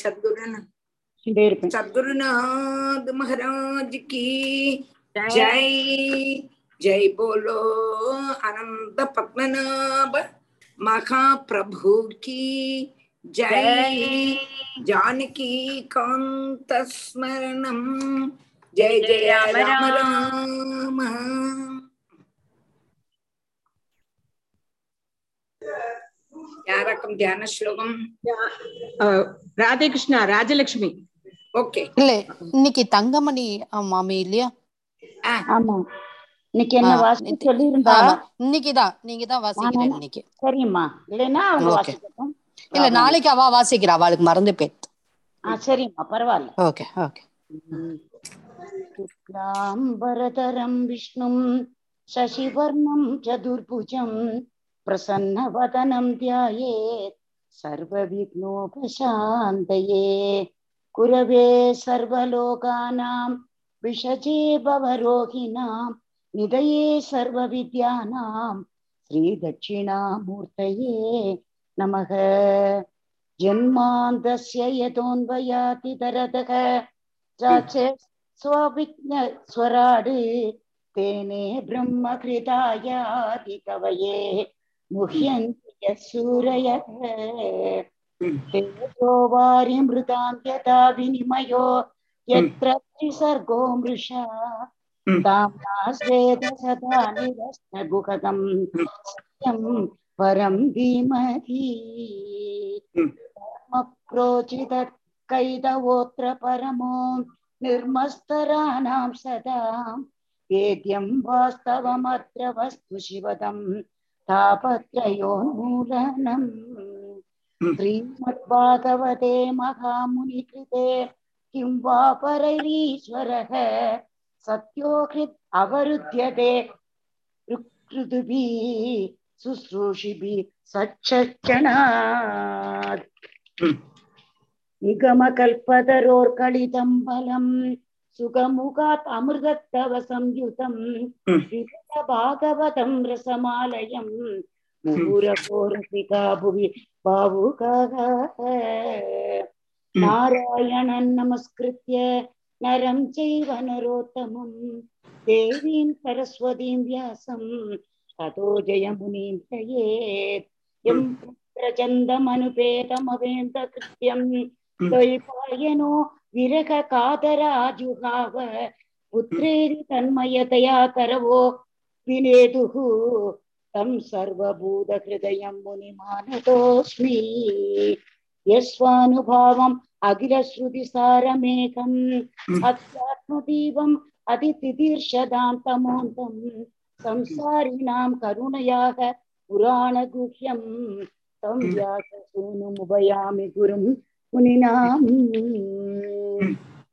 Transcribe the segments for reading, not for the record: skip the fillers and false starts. சத்குருன் சத்குருநாத் மகாராஜ் கி ஜெய். ஜெய் போலோ அனந்த பத்மநாப மகாபிரபு கி ஜெய். ஜானகி காந்த ஸ்மரணம் ஜெய் ஜெய ராம ராம. யாராக்கும் தியான ஸ்லோகம்? ராதே கிருஷ்ணா, ராஜலட்சுமி. ஓகே, இல்ல இன்னைக்கு தங்கமணி மாமி இல்லையா? ஆமா, இன்னைக்கு என்ன வாசி சொல்லிருந்தா? இன்னைக்கு தான் நீங்க தான் வாசிக்கிறீங்க இன்னைக்கு. சரிம்மா, இல்லனா அவங்க வாசிக்கட்டும், இல்ல நாளைக்கு அவ வாசிக்கிறா, அவளுக்கு மறந்து போயிடுது. சரிம்மா, பரவாயில்ல. Okay okay. துக்லாம்பரதரம் விஷ்ணும் சசிவர்ணம் சதுர்புஜம் பிரசன்னவதனம் த்யாயேத் சர்வவிக்னோபசாந்தயே. குரவே சர்வலோகானாம் விஷஜே பவரோகிணாம் நிதயே சர்வவித்யானாம் ஸ்ரீ தட்சிணாமூர்த்தயே நமஹ. ஜன்மாந்தஸ்ய யதோன்வயாதி தரதக சாச்சே ஸ்வவிக்னஸ்வராடு தேனே பிரம்மகிருதாயாதி கவயே. கைதவோத்திர பரமோ நிர்மஸ்தராணாம் சதாம் வேத்யம் வாஸ்தவமத்ர வஸ்து சிவதம் தாபத்ரயோன்மூலனம். ஸ்ரீமத் பாகவதே மகாமுனி கிருதே கிம் வா பரரீஸ்வரஹ சத்யோ ஹித் அவருத்யதே ருக்ருதுபி சுஸ்ரூஷிபி சச்சக்ஷணாத். நிகம கல்பதரோர் கலிதம் பலம் சுகமுகாத் அமிர்தத்தவ சம்யுதம் ஸ்ரீமத் பாகவதம் ரசமாலயம் முகுரகோரசிகா புவி பாவுகாக. நாராயணன் நமஸ்கிருத்ய நரம் சைவ நரோத்தமம் தேவீம் சரஸ்வதீம் வியாசம் ததோ ஜெயமுனீம் தயேத். யம் பிரச்சந்தமனுபேதமவேந்த கிருத்யம் தைபாயனோ விரக காதராஜுகாவ புத்ரேரி தன்மயதயா கரவோ வினேதுஹு தம் சர்வபூத ஹிருதயம் முனிமானதோஸ்மி. யஸ்வானுபாவம் அகிலஸ்ருதி சாரமேகம் அத்யாத்மதீபம் அதிதிதீர்ஷதாம் தமோந்தம் சம்சாரிணாம் கருணையாக புராண குஹ்யம் தம் வியாசசூனுமுபயாமி குரும் முனிநாம்.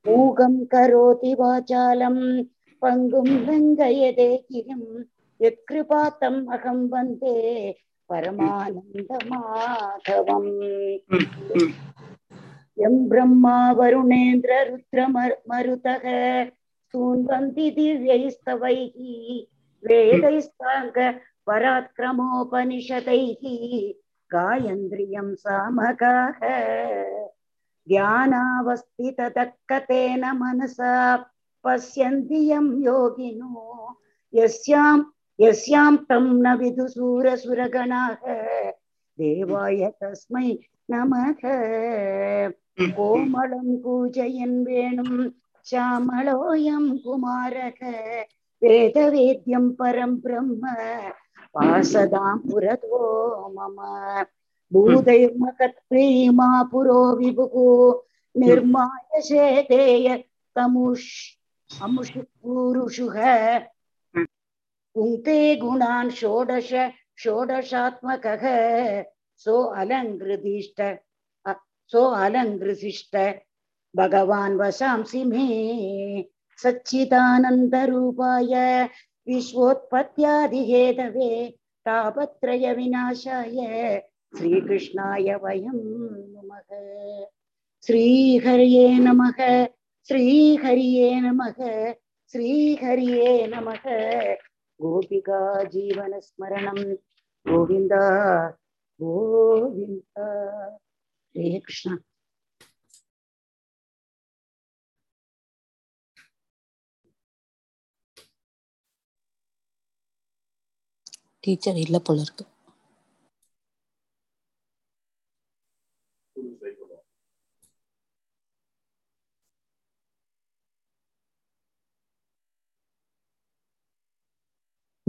மூகம் கரோதி வாசாலம் பங்கும் லங்கயதே கிரம் யத் கிருபாதம் அகம் வந்தே பரமானந்த மாதவம். யம் பிரம்மா வருணேந்திர ருத்ர மருதக சூன்வந்தி திவ்யைஸ்தவைஹி வேதைஸ்தாங்க பராக்கிரமோபனிஷதைஹி காயந்திரியம் சாமகாஹ. தியானாவஸ்திததக்கதேன மனசா பஸ்யந்தியம் யோகினோ யஸ்யாம் யஸ்யாம் தம் ந விது சூரசுரகணாக தேவாய தஸ்மை நமக. கோமளம் பூஜயன் வேணும் சாமளோயம் குமாரக வேதவேத்யம் பரம் பிரம்ம வாசதாம் புரதோ மம. பூதைர்மகத்ப்ரீமா புரோ விபுகு நிர்மாய சேதேய தமுஷ் அமுஷு பூருஷுக புங்கே குணான் ஷோடஷ ஷோடஷாத்மகஹ சோ அலங்கிருதிஷ்ட பகவான் வசாம்சி மே. சச்சிதானந்த ரூபாய விஸ்வோத்பத்யாதி ஹேதவே தாபத்ரய விநாசாய ஸ்ரீகிருஷ்ணாய வயம் நமஹ. ஸ்ரீஹரியே நமஹ, ஸ்ரீஹரியே நமஹ, ஸ்ரீஹரியே நமஹ. கோபிகா ஜீவன ஸ்மரணம் Govinda Govinda Hare Krishna. Teacher illa pola irukku.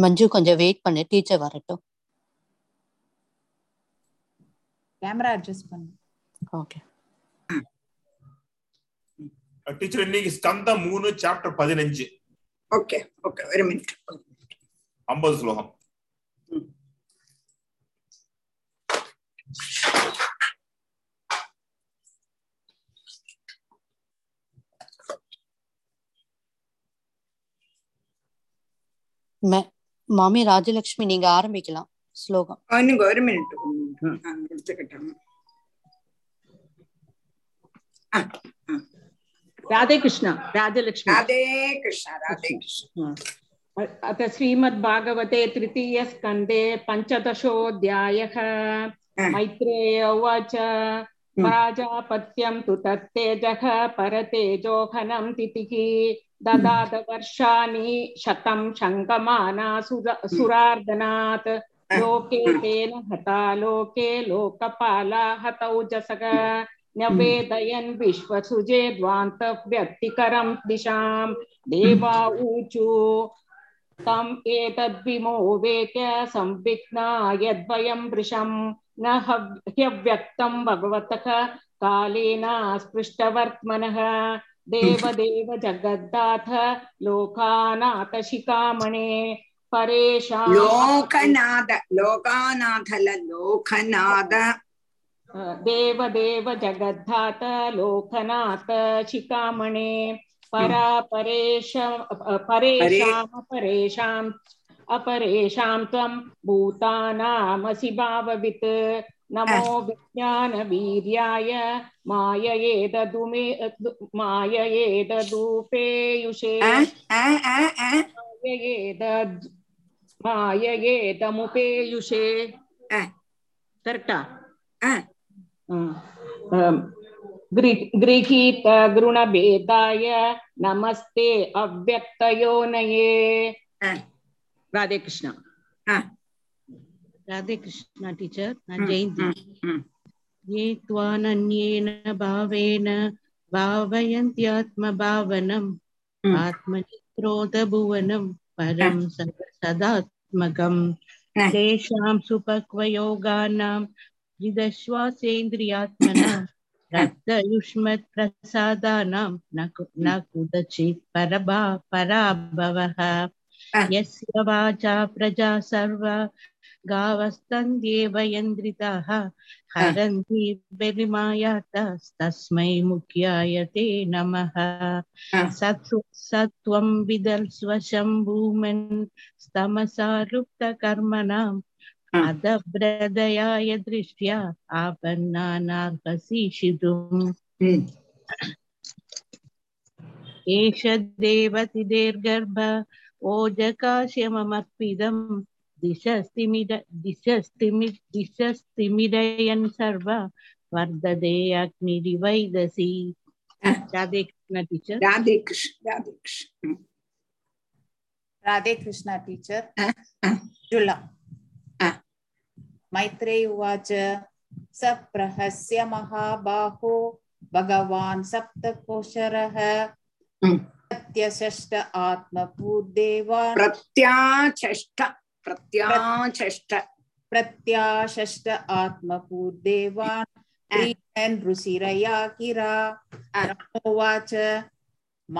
மஞ்சு கொஞ்சம் வெயிட் பண்ணு, டீச்சர் வரட்டும். கேமரா அட்ஜஸ்ட் பண்ணு. ஓகே டீச்சர், இன்னைக்கு ஸ்கந்தம் 3 சாப்டர் 15. ஓகே ஓகே, ஒரு நிமிஷம். 50 ஸ்லோகம். மாமி ராஜலட்சுமி நீங்க ஆரம்பிக்கலாம் ஸ்லோகம். ஒரு மினிட். ராதே கிருஷ்ணா ராஜலட்சுமி. ராதே கிருஷ்ணா ராதே கிருஷ்ணா. அத ஸ்ரீமத் பாகவதே திருத்தீய ஸ்கந்தே பஞ்சதசோத்யாயஹ மைத்ரேய உவாச பராஜாபத்யம் து தத்தேஜஹ பரதேஜோஹனம் திதிஹி ததாத வர்ஷாணி சதம் சங்கமானா சுரார்தனாத் லோகே தேன ஹதா லோகே லோகபாலா ஹதௌ ஜசக நவேதயன் விஸ்வசுஜே த்வாந்த வ்யக்திகரம் திஷாம் தேவா ஊச்சு தம் ஏதத் விமோவேத்ய சம்விக்னாயத்வயம் ரிஷம் ந ஹவ்யக்தம் பகவதக காலேன ஸ்பிருஷ்டவர்த்மனஹ தேவதேவ ஜகத்தாத லோகாநாத சிகாமணே பரேஷாம் லோகநாத தேவதேவ ஜகத்தாத லோகநாத சிகாமணே பரா பரேஷாம் பரேஷாம் பரேஷாம் அபரேஷாம் த்வம் பூதானாமசி பாவவித் நமோ விஜான வீர்யாய மாயேதூபேயுஷே மாயேதமுபேயுஷே. கரெக்டா? கிரகீத குணபேதாய நமஸ்தே அவ்யக்தயோனயே. ராதே கிருஷ்ணா. ராதே கிருஷ்ணா டீச்சர். நான் ஜெயந்தி. அந்யேன பாவேன பாவயந்த்யாத்ம பாவனம் ஆத்மனி க்ரோத புவனம் பரம் சதாத்மகம் தேஷாம் சுபக்வயோகானாம் ஹிதஸ்வாசேந்திரியாத்மனாம் ரத்தயுஷ்மத் பிரசாதானாம் நகுதசித் பரபா பராபவஹ யஸ்ய வாசா பிரஜா சர்வா காவஸ்தந்த்யேவ யந்திரிதாஹ ஹரந்தி பெரிமாயாதாஸ் தஸ்மை முக்யாய தே நமஹ சத்வம் விதல்ஸ்வ சம்பூமன் ஸ்தமசா ருப்த கர்மணாம் அதப்ரதயாய திருஷ்ட்யா ஆபன்னானார்கசிஷிதும் ஏஷ தேவதி தேர்கர்ப ஓஜகாசியமமர்ப்பிதம் திசஸ்திமிரயன் சர்வா வர்ததே அக்னிரிவைதசி. ராதே கிருஷ்ணா டீச்சர். ராதே கிருஷ்ணா. ராதே கிருஷ்ணா டீச்சர். ஜுல்லா. मैत्रेय उवाच सप्रहस्य महाबाहो भगवान् सप्तकोशरः प्रत्यचष्ट आत्मभूदेवान् प्रत्याचष्ट आत्मभूदेवान् त्रीन् ऋषिरया किरा उवाच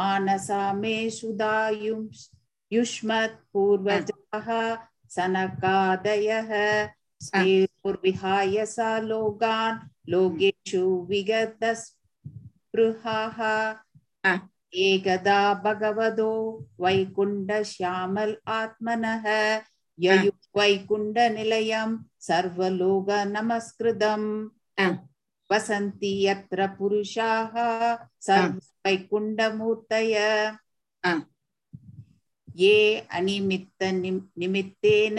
मानसा मे सुदायुं युष्मत् पूर्वजाः सनकादयः विहाय सा लोगान् लोकेषु विगतस्पृहाः एकदा भगवतो वैकुण्ठश्यामल आत्मनः ययु वैकुण्ठनिलयं सर्वलोक नमस्कृतं वसन्ति यत्र पुरुषाः सर्व वैकुण्ठमूर्तय ये अनिमित्त निमित्तेन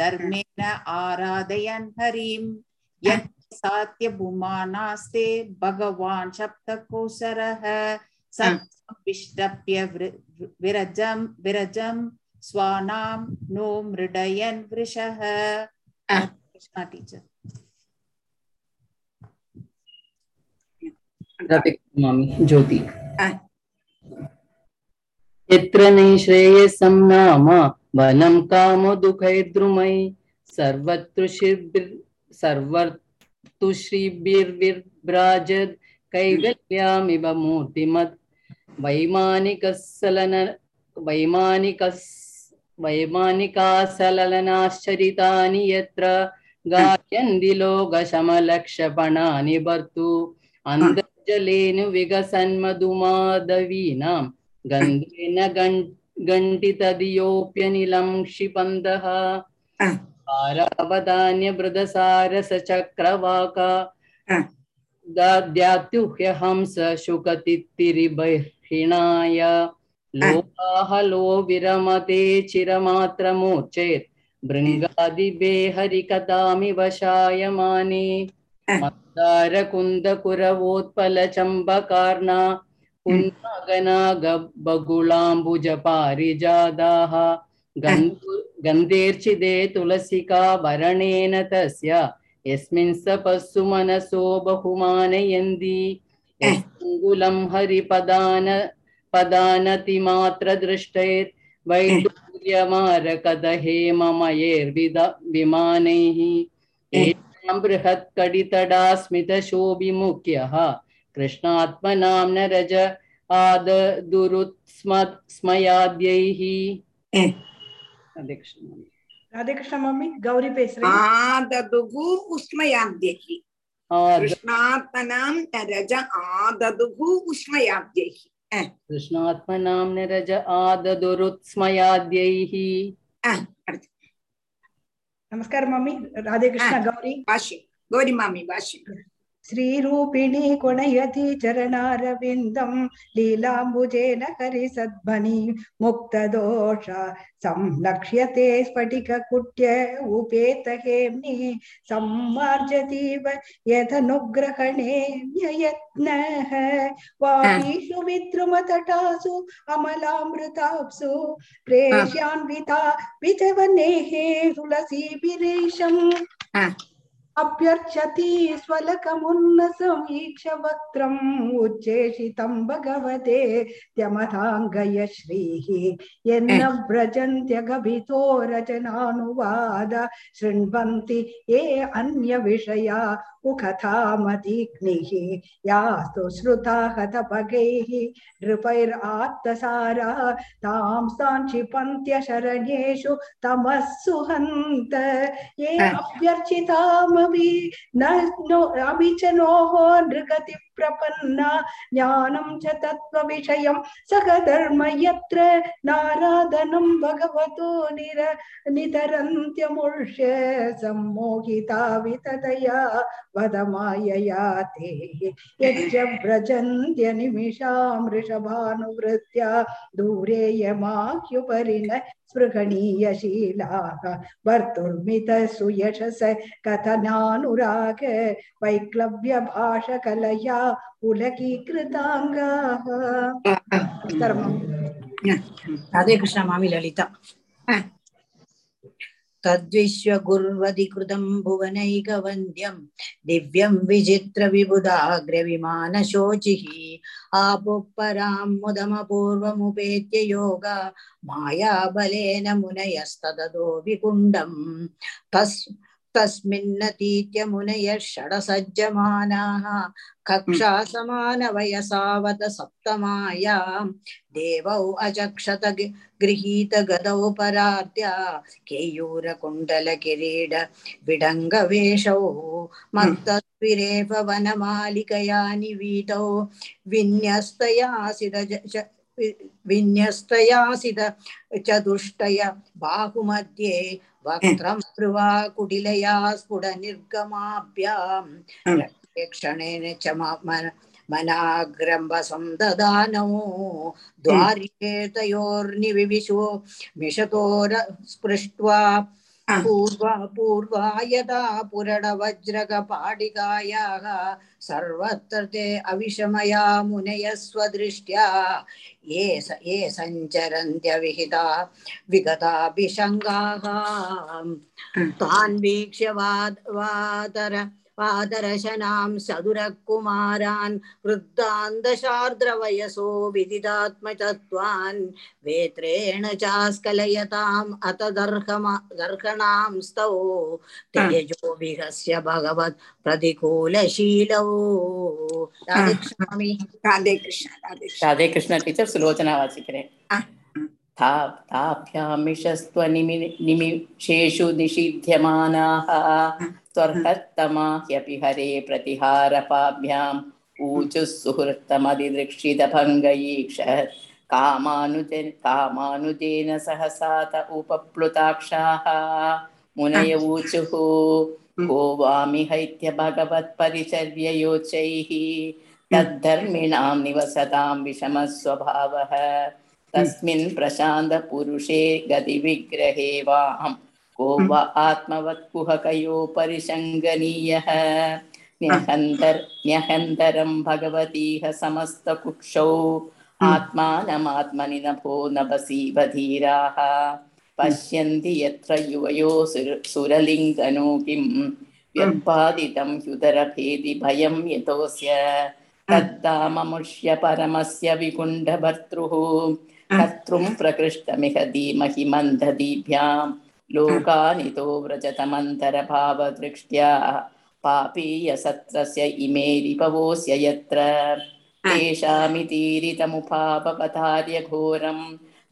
धर्मेण आराधयन् हरिं यत् सात्य भूमानास्ते भगवान् शब्दकोशरः संविष्टप्य विरजं विरजं स्वानां नो मृडयन् वृषः. Krishna teacher. Jyoti. Yatra nishreesam nama vanam kamo dukhay drumai sarvartu shribir virbrajad kaivalyamiva murtimat vaimanikas salalanaschritani yatra gayandi loga shamalakshapanani bartu andarjalenu vigasanmadumadavinaam gandhena gandita diyopyanilam shipandaha Paravadanya Bradasara Sachakravaka Dadyatuhya Hamsa Shukatitiribahinaya Lokahalo Viramate Chiramatra Mochet Bringadi Behari Katami Vashayamani Matara Kunda Kuravot Palachamba Karna Kunagana Bagulambuja Parijadaha गंधेर्चिदे तुलसिका वरणेन तस्य यस्मिन् सपस्सु मनसो बहुमानयन्ति यस्मिन् हरिपदानतिमात्र दृष्टेत् वैडूर्यमारकदहे ममयैर्विमानैः एतां बृहत्कडितडा स्मितशोभिमुख्यः कृष्णात्मनाम्न रज आदुरुत्स्मयाद्यैः. Radhe Krishna Mami, Gauri Pesri. Adadugu Usmayadyehi. Krishnatmanam Naraja Adadugu Usmayadyehi. Krishnatmanam Naraja Adadurutsmayadyehi. Namaskar Mami, Radhe Krishna Gauri. Vashi, Gauri Mami, Vashi. Sri Rupini Konayati Charanaravindam Leelambujena Kari Sadbhani Mukta Dosha Samlakshyate Spatika Kutya Upeta Hemni Sammarjativa Yathanugrahane Yayatnaha Vapishu Vitrumatatasu Amalamritapsu Preshyanvita Vichavanehe Tulasi Viresham अभ्यर्चति स्वलकमुन्नसमीक्षवक्त्रम् उच्चेषितं भगवते त्यमथाङ्गय श्रीः येन व्रजन्त्यगभितो रचनानुवाद शृण्वन्ति ये अन्यविषया उकथामतीग्निः यास्तु श्रुता हतपगैः नृपैरात्तसारा तां साञ्चिपन्त्यशरणेषु तमस्सुहन्त ये अभ्यर्चिताम् अभिचनोः नृगति प्रपन्ना ज्ञानं च तत्त्वविषयं सहधर्म यत्र नाराधनं भगवतो नितरन्त्यमुष्य सम्मोहिता विततया वदमायया ते यच्च व्रजन्त्य निमिषां वृषभानुवृत्या दूरे यमाख्युपरिण स्पृहणीयशीलाः वर्तुर्मितः सुयशस कथनानुराग वैक्लव्य भाषकलया पुलकीकृताङ्गाः. राधे कृष्ण मामी ललिता. तद्विश्वगुर्वधिकृतं भुवनैकवन्द्यं दिव्यं विचित्रविबुधाग्रविमानशोचिः आपोपरां मुदमपूर्वमुपेत्य योगा मायाबलेन मुनयस्तदो विकुण्डं तस्मिन्नतीत्य मुनयः षडसज्जमानाः कक्षासमानवयसावत सप्तमायां देवौ अचक्षत गृहीत गदौ परार्त्या केयूरकुण्डलकिरीड विडङ्गवेषौ मत्तस्विरेव वनमालिकया निवीतौ विन्यस्तयासित चतुष्टय बाहुमध्ये वक्त्रं स्पृवा कुटिलया स्फुट निर्गमाभ्यां क्षणेन च मनाग्रम्भसं ददानौ द्वारिके तयोर्निविविशो मिषतोर स्पृष्ट्वा பூர்வா பூர்வாயதா புரட வஜ்ரக பாடிகாயாக சர்வத்ரதே அவிஷமயா முனயஸ்வதிருஷ்ட்யா ஏ சஞ்சரந்த்ய விஹிதா விகதாபிஷங்காக தான் வீக்ஷ்ய வாதரசனாம் சதுரகுமாரான் கிருத்தாந்தசார்த்ரவயசோ விதிதாத்மதத்வான் வேத்ரேண சாஸ்கலயதாம் அததர்கணாம் ஸ்தோ தேஜோ விஹஸ்ய பகவத் பிரதிகூலசீலோ. ராதே கிருஷ்ணா. ராதே கிருஷ்ணா டீச்சர். சுலோச்சனா வாசிக்கிறேன். ஷேஷு நிஷித்தியமானாஹ பிரதிஹாரபாப்யாம் ऊचु सुहृत्तमदिदृक्षितभङ्गयीक्ष कामानुजेन सहसा त उपप्लुताक्षाः मुनय ऊचुः को वामि हैत्य भगवत्परिचर्ययोचैः तद्धर्मिणां निवसतां विषमस्वभावः तस्मिन् प्रशान्त पुरुषे गति विग्रहे वां को वा आत्मवत् कुहकयो परिसङ्गनीयः न्यहन्तरं भगवतीह समस्तकुक्षौ आत्मानमात्मनि नभो नभसीवधीराः पश्यन्ति यत्र युवयो सुरलिङ्गनो किं व्यपादितं ह्युदरभेदि भयं यतोस्य तद्दाममुष्य परमस्य विकुण्ठभर्तृः कर्तृं प्रकृष्टमिह धीमहि मन्दधीभ्यां लोकानितो व्रजतमन्तरभावदृष्ट्या पापीयसत्रस्य इमे रिपवोऽस्य यत्र तेषामितीरितमुपापपथार्य घोरं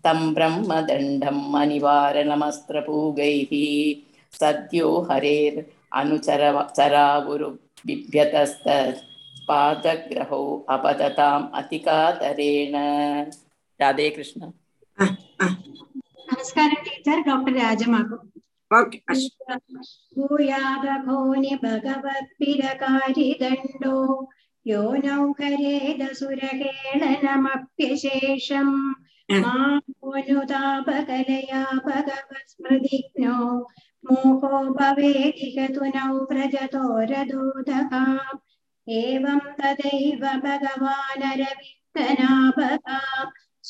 तं ब्रह्मदण्डम् अनिवारणमस्त्रपूगैः सद्यो हरेर् अनुचरावुरुबिभ्यतस्त पादग्रहौ अपतताम् अतिकातरेण. राधे कृष्ण. नमस्कारं टीचर. डॉक्टर राजमागो. ओके. भूयादघोनि भगवत्पिरकारि दण्डो यो नौकरेदसुरकेणनमप्यशेषं मानुतापकलया भगवत्स्मृतिज्ञो मोहो भवेदिह तु नौ व्रजतोरदोधका एवं तदैव भगवानरवित्तनाभका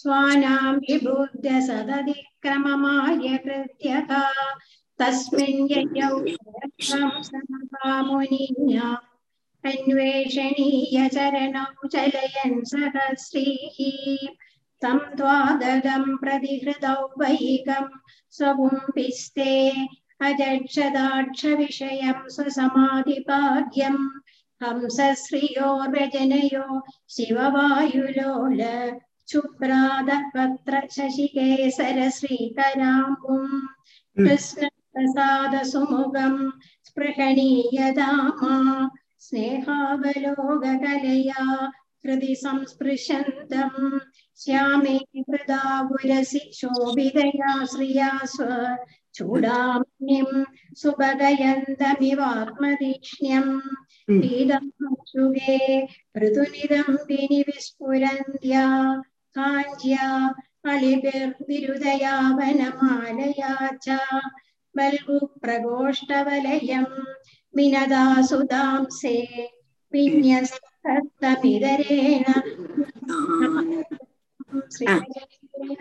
स्वानां विबुद्ध सदधि क्रममार्य कृत्यका तस्मिन् ययौ समकामुनिना अन्वेषणीय चरणौ चलयन् सहस्रीः तं त्वाददं प्रतिहृतौ वैगं स्वगुम्पिस्ते अजक्षदाक्षविषयं स्वसमाधिपाद्यं हंसश्रियोर्व्यजनयो शिववायुलोल शुभ्रादपत्र शशिकेसरश्रीकराम्बुं कृष्णप्रसादसुमुगं स्पृहणीयदामा स्नेहावलोककलया हृदि संस्पृशन्तं श्यामे हृदावुरसि शोभितया श्रिया चूडामणिं सुभगयन्तमिवात्मधिक्ष्ण्यं पीदमशुगे ऋतुनिदम्बिनि विस्फुरन्त्या काञ्ज्या अलिभिर्विरुदया वनमालया च बल्गुप्रगोष्ठवलयं विनदासुदांसे विन्यस्तमिदरेण नमः श्रीहरे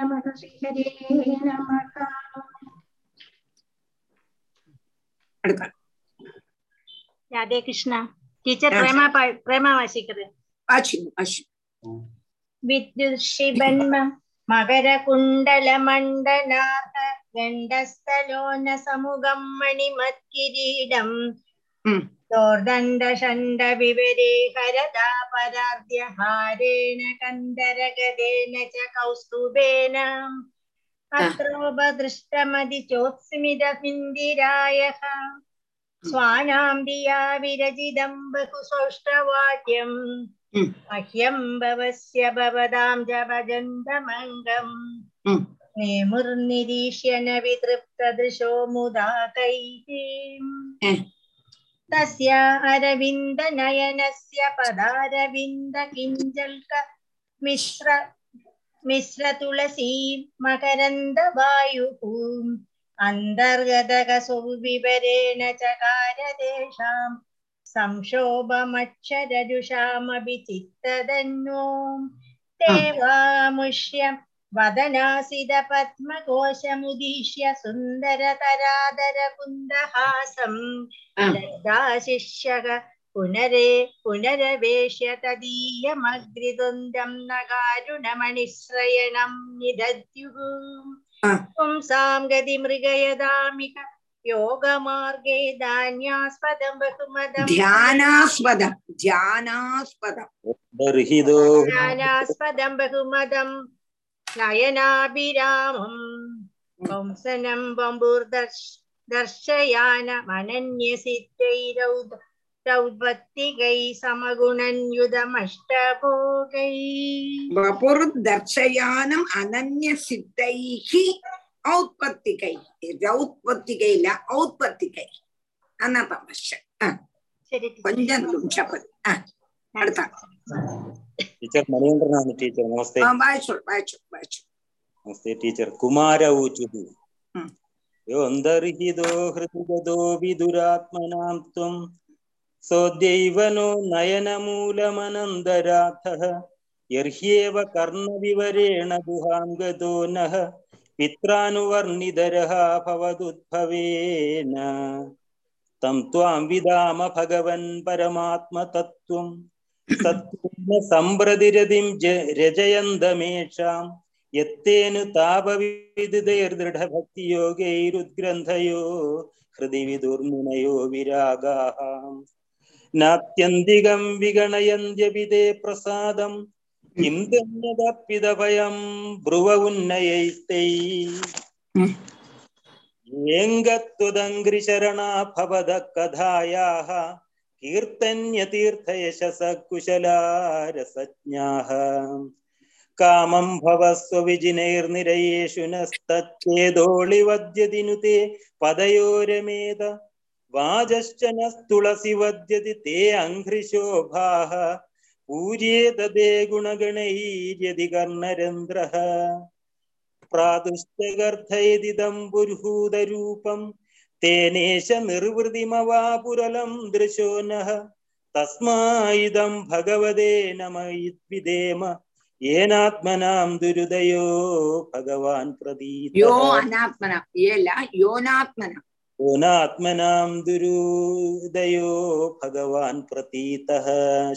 नमः श्रीहरे नमः. राधे कृष्णा टीचर. प्रेमा वासिकरे. विद्युषिबन्म मकरकुण्डलमण्डनाथ गण्डस्थलोन समुगं मणिमत्किरीडं दोर्दण्डषण्डविवरे हरदा परार्ध्यहारेण कन्दरगदेन च कौस्तुभेन अत्रोपदृष्टमधिचोत्स्मितमिन्दिरायः स्वानां दिया विरजितं बहुसौष्ठवाट्यं मह्यं भवस्य भवदां च भजन्तमङ्गं नेमुर्निरीक्ष्य न वितृप्तदृशो मुदा कैः तस्य अरविन्द नयनस्य पदारविन्द किञ्जल्क मिश्र மிஸ்ர துளசி மகரந்த வாயு அந்தர்கதகசுவிபரேண சகார தேஷாம் சம்சோபமச்சரஜுஷாமபி சித்ததன்னோ தேவாமுஷ்ய வதனாசித பத்மகோஷமுதீஷ்ய சுந்தரதராதர குந்தஹாசம் லதாசிஷ்யக புனரே புனரவேஷ்ய ததீயமக்ரிதுண்டம் நகாருணமணிஸ்ரயணம் நிதத்யுகு பும்சாம் கதி மிருகயதாமிக யோகமார்கே தான்யாஸ்பதம் பகுமதம் தியானாஸ்பதம் தியானாஸ்பதம் பகுமதம் நயனாபிராமம் வம்சனம் வம்பூர் தர்ஷயான மனன்ய சித்தை ரௌத்பத்திகை சமகுணன்யுதம் அஷ்டபோகை வம்பூர் தர்ஷயானம் அனன்ய சித்தைஹி ஔத்பத்திகை ரௌத்பத்திகைல ஔத்பத்திகை அனபமஷ கொஞ்சம் நிமிஷப்பது அடுத்த ಟೀಚರ್ ಮಣಿಯಂದ್ರನಾನಿ ಟೀಚರ್ ನಮಸ್ತೆ ಬಾಯ್ ಚು ನಮಸ್ತೆ ಟೀಚರ್ ಕುಮಾರ ಊಚುದಿ ಯೋಂದರ್ಹಿದೋ ಹೃದಯದೋ ವಿದುರಾತ್ಮನಾಂ ತ್ವಂ ಸೋದ್ಯೈವನೋ ನಯನಮೂಲಮನಂದರಾಥಃ ಯರ್ಹ್ಯೇವ ಕರ್ಣವಿವರೇಣ ಗುಹಾಂಗದೋ ನಃ ಪಿತ್ರಾನುವರ್ಣಿಧರಃ ಭವದುದ್ಭವೇನ ತಂ ತ್ವಾಂ ವಿದಾಮ ಭಗವನ್ ಪರಮಾತ್ಮ ತತ್ವಂ சம்பிரதிரதிம் ரஜயந்தமேஷாம் யத்தேனு தாபவிதிதேர்திருட பக்தியோகைருத்கிரந்தயோ ஹிருதி விதுர்முனயோ விராகாஹாம் நாத்யந்திகம் விகணயந்த்யபிதே பிரசாதம் கிம் தன்யதப்பிதபயம் ப்ருவ உன்னயைஸ்தை ஏங்கத்வதங்கிரி சரணா பவத கதாயாஹ कीर्तन्यतीर्थयशसकुशलारसज्ञाः कामं भवस्व विजिनैर्निरयेषु नस्तच्चेदोळिवद्यति नुते पदयोरमेद वाजश्च नस्तुलसि वद्यति ते अङ्घ्रिशोभाः पूर्येत ते गुणगणैर्यदि कर्णरन्ध्रः प्रातुश्चगर्थयदि दम्बुर्हूदरूपम् तेनेश निर्वृतिमवापुरलं दृशो नः तस्माइदं भगवते नमः येनात्मनां दुरुदयो भगवान् प्रदीतः योनात्मनां दुरुदयो भगवान् प्रतीतः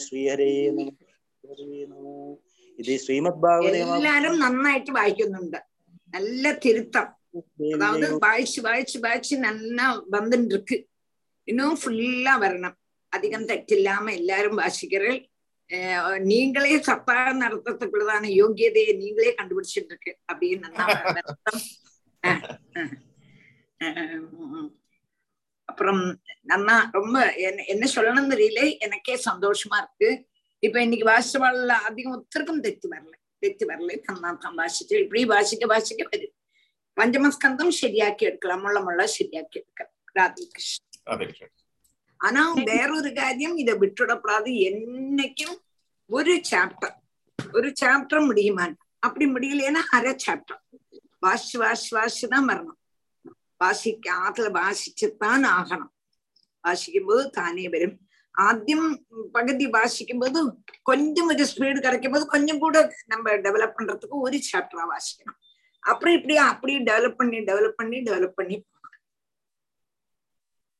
श्रीहरे नमः इति श्रीमद्भागवते എല്ലാരും നന്നായിട്ട് വായിക്കുന്നുണ്ട് നല്ല തിരുത്തം அதாவது வாய்ச்சி வாய்ச்சி வாய்ச்சி நல்லா வந்துட்டு இருக்கு இன்னும் ஃபுல்லா வரணும் அதிகம் தட்டில்லாம எல்லாரும் வாசிக்கிறேன் நீங்களே சத்தாக நடத்துறதுக்குள்ளதான யோகியதையை நீங்களே கண்டுபிடிச்சிட்டு இருக்கு அப்படின்னு அப்புறம் நல்லா ரொம்ப என்ன சொல்லணும்னு தெரியல எனக்கே சந்தோஷமா இருக்கு இப்ப இன்னைக்கு வாசிச்சவாள்ல அதிகம் ஒருத்தருக்கும் தெத்தி வரல நல்லா தான் வாசிச்சு இப்படி வாசிக்க வருது பஞ்சமஸ்கந்தம் சரியாக்கி எடுக்கலாம் முள்ள சரியாக்கி எடுக்கலாம் ராதிகிருஷ்ணன் ஆனா வேறொரு காரியம் இதை விட்டுடப்படாது என்னைக்கும் ஒரு சாப்டர் முடியுமான் அப்படி முடியலன்னா அரை சாப்டர் வாசிதான் வரணும் ஆத்துல வாசிச்சுத்தான் ஆகணும் வாசிக்கும் போது தானே வரும் ஆத்தியம் பகுதி வாசிக்கும் போது கொஞ்சம் ஒரு ஸ்பீடு கிடைக்கும் போது கொஞ்சம் கூட நம்ம டெவலப் பண்றதுக்கு ஒரு சாப்டரா வாசிக்கணும் அப்புறம் இப்படியே அப்படியே டெவலப் பண்ணி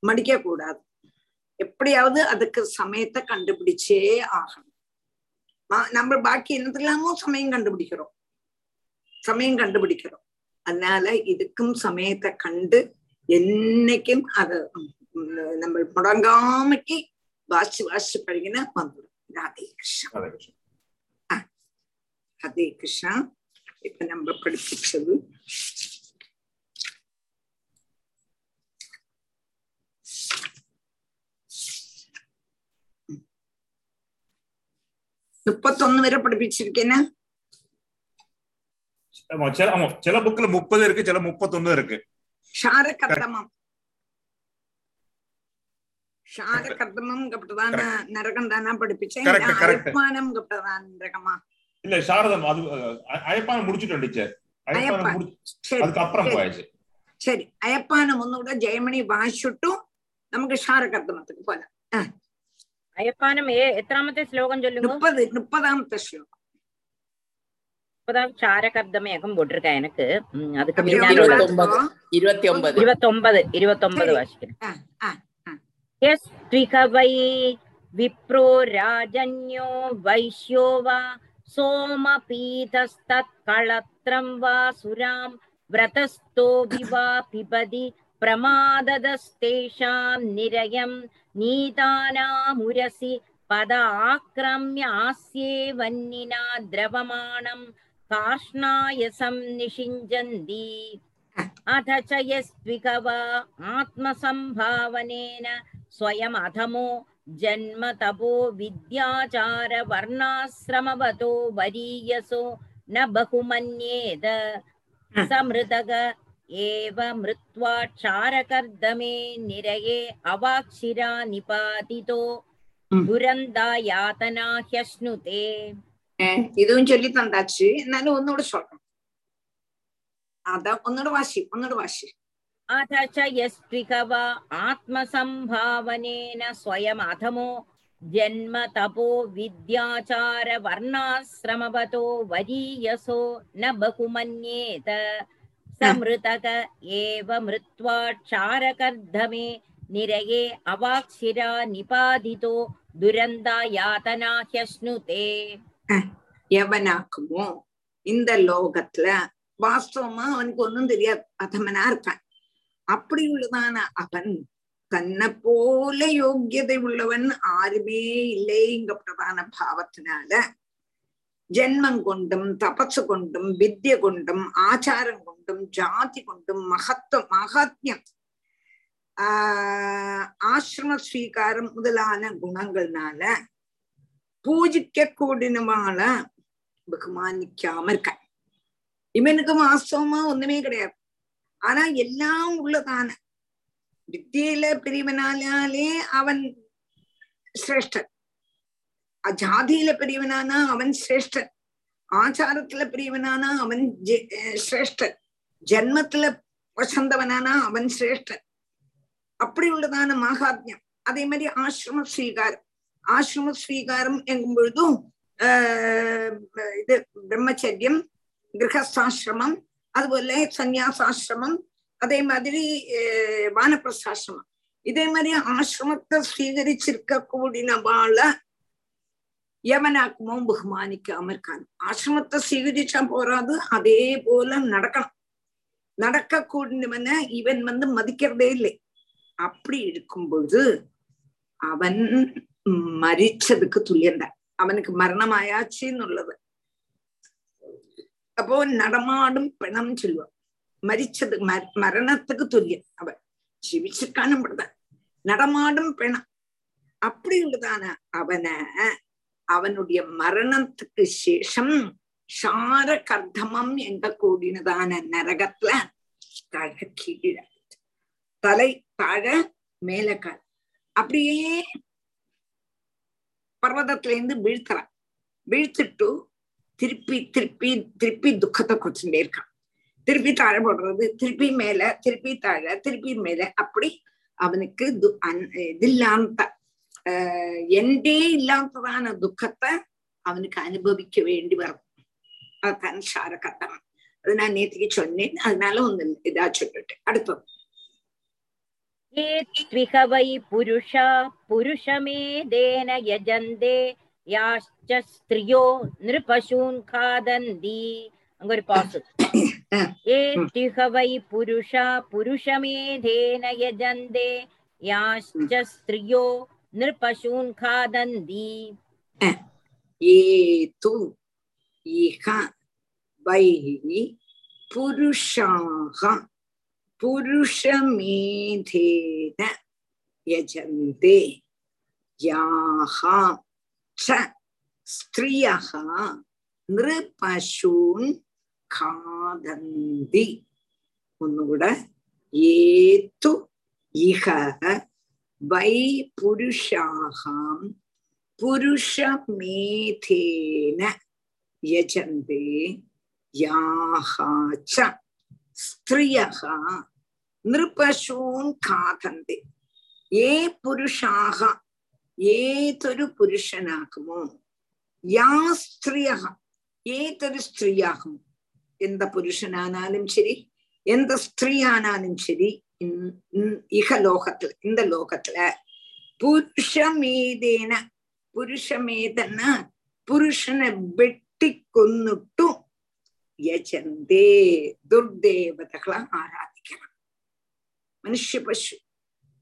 மடிக்க கூடாது எப்படியாவது அதுக்கு சமயத்தை கண்டுபிடிச்சே ஆகணும் நம்ம பாக்கி என்னத்துலாமோ சமயம் கண்டுபிடிக்கிறோம் அதனால இதுக்கும் சமயத்தை கண்டு என்னைக்கும் அதை நம்ம முடங்காமக்கு வாசி பழகினா வந்துடும் ராதே கிருஷ்ணா இப்ப நம்ம படிச்சது முப்பத்தொன்னு வரை படிப்பிச்சிருக்கேன்னா சில புக்ல 30 இருக்கு சில 31 இருக்கு ஷாரகர்தமம் கப்பட்டதான நரகம் தானா படிப்பிச்சேன் அனுமானம் கப்பட்டதான நரகமா இல்ல சாரதம் அது அழைப்பான முடிச்சுட்டு வந்துச்சு. அதுக்கப்புறம் போயாச்சு. சரி, அயப்பானம் ஒன்னுகூட ஜெயமணி வாசிச்சுட்டும் நமக்கு ஷாரகர்த்தனத்துக்கு போலாம். அயப்பானம் எத்தனாமத்தை ஸ்லோகம் சொல்லுங்க? 30ஆமத்தை ஸ்லோகம். இப்பதான் ஷாரகர்த்தம் ஏகம் போட்டிருக்கேன் எனக்கு. அதுக்கு 29 வாசிக்கிறேன். எஸ் த்விகவை விப்ரோ ராஜன்யோ வைஷ்யோவா சோமபீதஸ்தத் களத்ரம் வா சுராம் விரதஸ்தோ விவா பிபதி பிரமாததஸ்தேஷாம் நிரயம் நீதானாமுரசி பத ஆக்ரம்ய ஆஸ்யே வன்னினா திரவமானம் காஷ்ணாயசம் நிஷிஞ்சந்தி அதச்சயஸ்விகவா ஆத்மசம்பாவனேன ஸ்வயம் அதமோ ஜன்ம தபோ வித்யாச்சார வர்ணாஸ்ரமவதோ வரியசோ ந பகுமன்யேத சம்ருதக ஏவ மிருத்வா சாரகர்தமே நிரயே அவாக்ஷிரா நிபாதிதோ புரந்தா யாதனா ஹ்யஷ்ணுதே. இதுவும் சொல்லி தந்தாச்சு. இருந்தாலும் ஒன்னோட சொல்லணும். அதான் ஒன்னோட வாசி, ஒன்னோட வாசி. அதச்சயஸ்விகவா ஆத்மசம்பாவனேன ஸ்வயம் அதமோ ஜன்ம தபோ வித்யாச்சார வர்ணாஸ்ரமவதோ வரியசோ ந பகுமன்யேத சம்ருதக ஏவ மிருத்வா சாரகர்தமே நிரயே அவாக்ஷிரா நிபாதிதோ துரந்தா யாதனா ஹ்யஷ்ணுதே. எவனாக்குமோ இந்த லோகத்துல வாஸ்தவமா அவனுக்கு ஒன்னும் தெரியாது, அதமனா இருக்கான். அப்படி உள்ளதான அவன் தன்னை போல யோக்கியதை உள்ளவன் ஆருமே இல்லைங்க பிரதான பாவத்தினால ஜென்மம் கொண்டும் தபசு கொண்டும் வித்ய கொண்டும் ஆச்சாரம் கொண்டும் ஜாதி கொண்டும் மகாத்யம் ஆசிரம ஸ்வீகாரம் முதலான குணங்கள்னால பூஜிக்க கூடினவான பகுமானிக்காம இருக்கான். இவனுக்கு வாஸ்தவமா ஒண்ணுமே கிடையாது. ஆனா எல்லாம் உள்ளதான வித்தியில பெரியவனாலே அவன் சிரேஷ்டன், ஜாதியில பெரியவனானா அவன் சிரேஷ்டன், ஆச்சாரத்துல பெரியவனானா அவன் சிரேஷ்டன், ஜன்மத்துல வசந்தவனானா அவன் சிரேஷ்டன். அப்படி உள்ளதான மகாத்யம். அதே மாதிரி ஆசிரம ஸ்வீகாரம், ஆசிரம ஸ்வீகாரம் எங்கும் பொழுதும் இது பிரம்மச்சரியம், கிரகஸ்தாசிரமம், அதுபோல சந்யாசாசிரமம், அதே மாதிரி வானப்பிரஸ்தாசிரமம், இதே மாதிரி ஆசிரமத்தை ஸ்வீகரிச்சிருக்க கூடினவாழ எவனாக்குமோ பகுமானிக்காம இருக்காங்க. ஆசிரமத்தை ஸ்வீகரிச்சா போறாது, அதே போல நடக்கணும். நடக்க கூடினவன இவன் மதிக்கிறதே இல்லை. அப்படி இருக்கும்போது அவன் மரிச்சதுக்கு துல்லியந்தான். அவனுக்கு மரணமாயாச்சுன்னுள்ளது. அப்போ நடமாடும் பிணம் சொல்லுவான். மரிச்சது மரணத்துக்கு துல்லியம். அவன் ஜீவிச்சிருக்கான அப்படிதான் நடமாடும் பிணம். அப்படி உள்ளதான அவனை அவனுடைய மரணத்துக்கு சேஷம் சார கர்தமம் எங்க கூடினதான நரகத்துல தழை கீழ தலை தாழ மேலக்கால் அப்படியே பர்வதத்துல இருந்து வீழ்த்துறான். வீழ்த்துட்டு திருப்பி திருப்பி திருப்பி துக்கத்தை குறைச்சுட்டே இருக்கான். திருப்பி தாழ போடுறது, திருப்பி மேல, திருப்பி தாழ, திருப்பி மேல. அப்படி அவனுக்கு இது இல்லாம எண்டே இல்லாததான துக்கத்தை அவனுக்கு அனுபவிக்க வேண்டி வரும். அதுக்கான சார கர்த்தம் அது நான் நேற்றுக்கு சொன்னேன். அதனால ஒன்னு இதா சொல்லிட்டு அடுத்தது புருஷா புருஷமே தேன யஜந்தே யாச்சஸ்த்ரியோ நிருபசூன் காதந்தி. அங்க ஒரு பாசு ஏதிஹவை புருஷா புருஷமே தேன யஜந்தே யாச்சஸ்த்ரியோ நிருபசூன் காதந்தி. ஏது இஹ வை புருஷாஹ புருஷமேதேன யஜந்தே யாஹ ஸ்திரியஹ நிருபசூன் காதந்தி. ஒன்னுகூட ஏது இஹ வை புருஷாஹ புருஷமேதேன யஜந்தே யாஹா ச ஸ்திரியஹா நிருபஷூன் காதந்தே. ஏ புருஷாக ஏதொரு புருஷனாகுமோ, யா ஸ்திரியஹா ஏதொரு ஸ்திரீயாகும், எந்த புருஷனானாலும் சரி எந்த ஸ்திரீயானாலும் சரி, இகலோகத்துல இந்த லோகத்துல புருஷமேதேன புருஷமேதன்னா புருஷனை வெட்டி கொன்னுட்டும் யஜந்தே துர்தேவதைகளா ஆராதிக்கிறான். மனுஷ பசு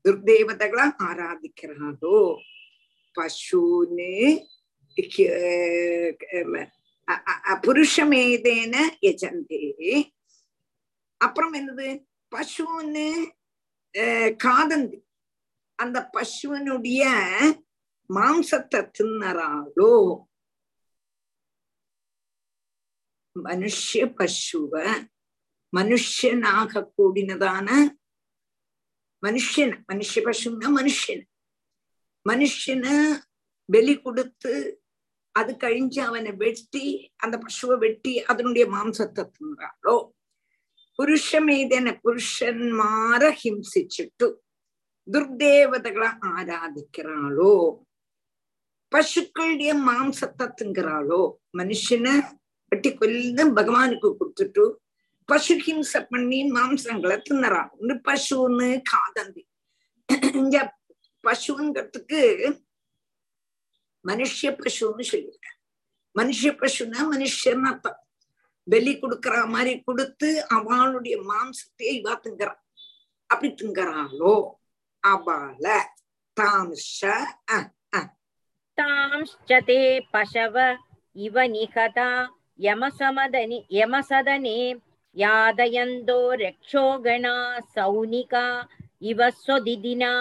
துர்தேவதைகளா ஆராதிக்கிறாரோ பசுன்னு புருஷமேதேன யஜந்தே. அப்புறம் என்னது, பசுன்னு காதந்தி, அந்த பசுவனுடைய மாம்சத்தை தின்னறாளோ மனுஷ பசுவ, மனுஷனாக கூடினதான மனுஷன், மனுஷ பசுன்னா மனுஷன், மனுஷனை பலி கொடுத்து அது கழிஞ்சு அவனை வெட்டி அந்த பசுவை வெட்டி அதனுடைய மாம்சத்தை தின்றாளோ புருஷமேதன புருஷன்மார ஹிம்சிச்சுட்டு துர்தேவதைகளை ஆராதிக்கிறாளோ பசுக்களுடைய மாம்சத்தை திங்கிறாளோ, மனுஷனை வெட்டி கொல்ல பகவானுக்கு கொடுத்துட்டு பசு ஹிம்சை பண்ணி மாம்சங்களை தின்னறாள் பசுன்னு காதந்தி. இங்க பசுங்கிறதுக்கு மனுஷ பசுன்னு சொல்லியிருக்க, மனுஷ பசுன்னா மனுஷன் அர்த்தம், பலி கொடுக்கற மாதிரி கொடுத்து அவளுடைய மாம்சத்தையே இவா திங்கிறான், அப்படி திங்கிறாளோ அபால தாம்சே பசவ இவ நிகதா யமசதனே யாதயந்தோ ரக்ஷோகணா சௌனிகா இவ சொதிதினா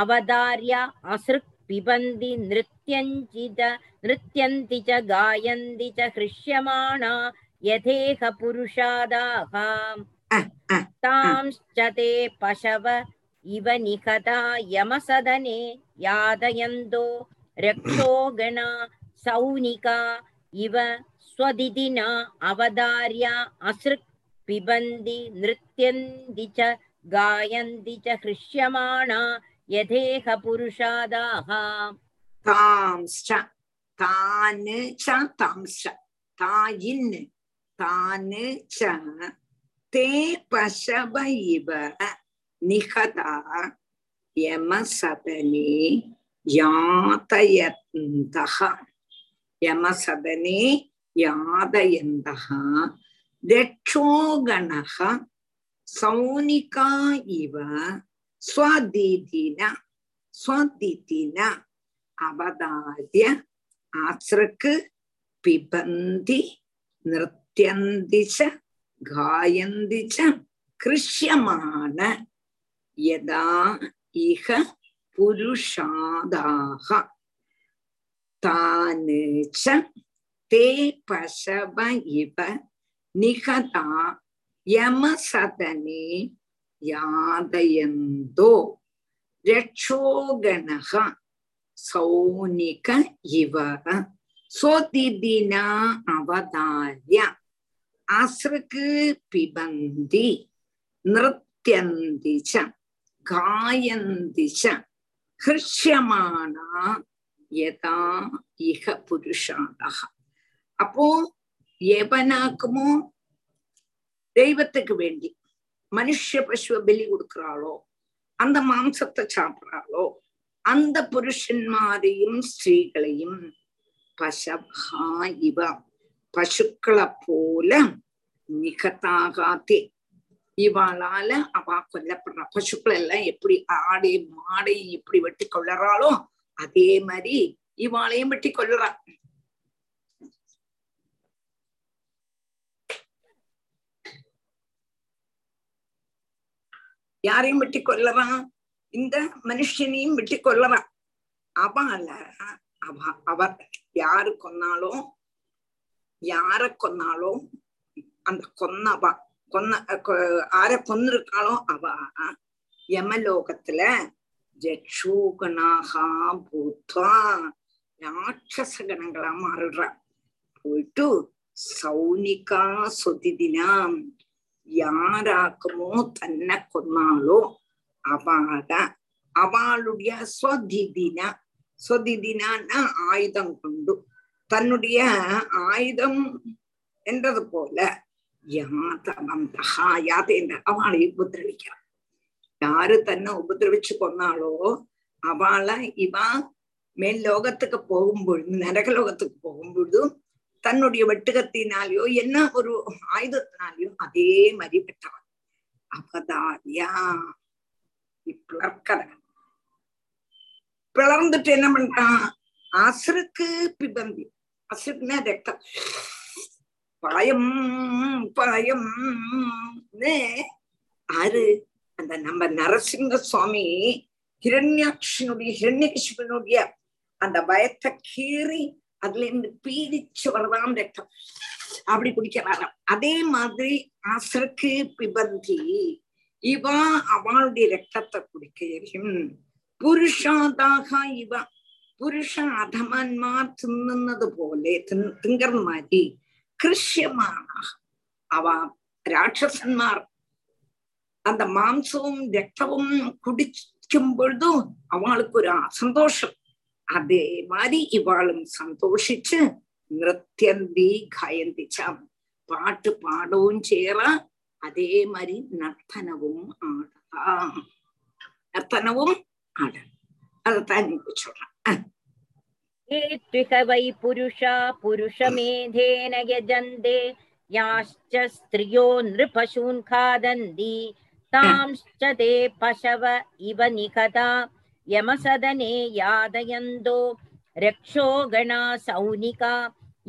அவதார்யா அஸ்ருக் பிபந்தி நிருத்யந்தி ச காயந்தி ச ஹ்ருஷ்யமானா யதேஹ புருஷாதாஹ தாம்சே பசவ இவ நிகதா யமசதனே யாதயந்தோ ரக்ஷோகணா சௌனிகா இவ ஸ்வதிதினா அவதார்யா அஸ்ருக் பிபந்தி நிருத்யந்தி ச காயந்தி ச ஹ்ருஷ்யமானா யதேஹ புருஷாதாஹ. தாம்ஸ்ச தானு ச தாம்ஸ்ச தாயின் தானு ச தே பசவ இவ நிகதா யமசதனே யாதயந்தஹ யமசதனே யாதயந்தஹ ரக்ஷோகணஹ சௌனிகா இவ ஸ்வதிதினா ஸ்வதிதினா அவதார்ய ஆஸ்ருக்கு பிபந்தி நிருத்யந்தி ச காயந்தி ச கிருஷ்யமான யதா இஹ புருஷாதாஹ தானு ச தே பசவ இவ நிகதா யமசதனே யாதயந்தோ ரக்ஷோகணஹ சௌனிக இவ ஸ்வதிதினா அவதார்ய அஸ்ருக்கு பிபந்தி நிருத்யந்தி ச காயந்தி ச ஹ்ருஷ்யமானா யதா இஹ புருஷாதாஹ. அப்போ எவனாக்குமோ தெய்வத்துக்கு வேண்டி மனுஷ பசுவை பலி கொடுக்கிறாளோ அந்த மாம்சத்தை சாப்பிட்றாளோ அந்த புருஷன்மாரையும் ஸ்திரீகளையும் பசவா இவ பசுக்களை போல நிகதாகாதே இவாளால அவா கொல்லப்படுறா. பசுக்கள் எல்லாம் எப்படி ஆடை மாடை எப்படி வெட்டி கொள்ளறாளோ அதே மாதிரி இவாளையும் வெட்டி கொள்ளறா. யாரையும் வெட்டி கொல்லறான், இந்த மனுஷனையும் வெட்டி கொல்லறான். அவள அவர் யாரு கொன்னாலோ யார கொன்னாலோ அந்த கொன்னவா ஆர கொன்னிருக்காளோ அவ யமலோகத்துல ஜட்சூகனாக பூத்வா ராட்சச கணங்களா மாறுடுறான். போயிட்டு சௌனிகா சொதிதினாம், யாராக்குமோ தன்னை கொன்னாலோ அவாட அவளுடைய சொதிதினா, சொதிதினான்னா ஆயுதம் கொண்டு, தன்னுடைய ஆயுதம் என்றது போல யாதவந்தகா யாத என்ற அவளை உபதிரவிக்கிறான். யாரு தன்னை உபதிரவிச்சு கொன்னாலோ அவளை இவா மேல் லோகத்துக்கு போகும்பொழுது, நரக லோகத்துக்கு போகும்பொழுது தன்னுடைய வெட்டுகத்தினாலேயோ என்ன ஒரு ஆயுதத்தினாலேயோ அதே மாதிரி பெற்றவன். அவதாரியா பிளர்க்கற பிளர்ந்துட்டு என்ன பண்றான், அசுருக்கு பிபந்தி, அசுருக்குன்னா ரத்தம், பழயம் பழயம் ஆறு. அந்த நம்ம நரசிங்க சுவாமி ஹிரண்யாட்சனுடைய அந்த பயத்தை கீறி அதுல இருந்து பீடிச்சு வரலாம் ரத்தம், அப்படி குடிக்கலாம். அதே மாதிரி அசுருக்கு பிபந்தி, இவா அவளுடைய ரத்தத்தை குடிக்கையும் புருஷாதாக இவ புருஷ அதமன்மார் தின்னுன்னது போலே திங்கறது மாதிரி கிருஷ்யமான அவ ராட்சசன்மார் அந்த மாம்சமும் ரத்தமும் குடிக்கும் பொழுதும் அவளுக்கு ஒரு சந்தோஷம். அதே மாதிரி இவாளும் சந்தோஷிச்சு நிருத்தியந்தி காயந்திச்சாம், பாட்டு பாடவும் சேரா, அதே மாதிரி நர்த்தனவும் ஆடா, நர்த்தனவும் ஆட. அதத்தான் சொல்றான். வை புருஷா புருஷமேதேன யஜந்தே யாஶ்ச ஸ்த்ரியோ நிருபசூன் காதந்தி தாம்ஶ்ச தே பசவ இவ நிகதா யமசதனே யாதயந்தோ ரக்ஷோ கணா சௌனிகா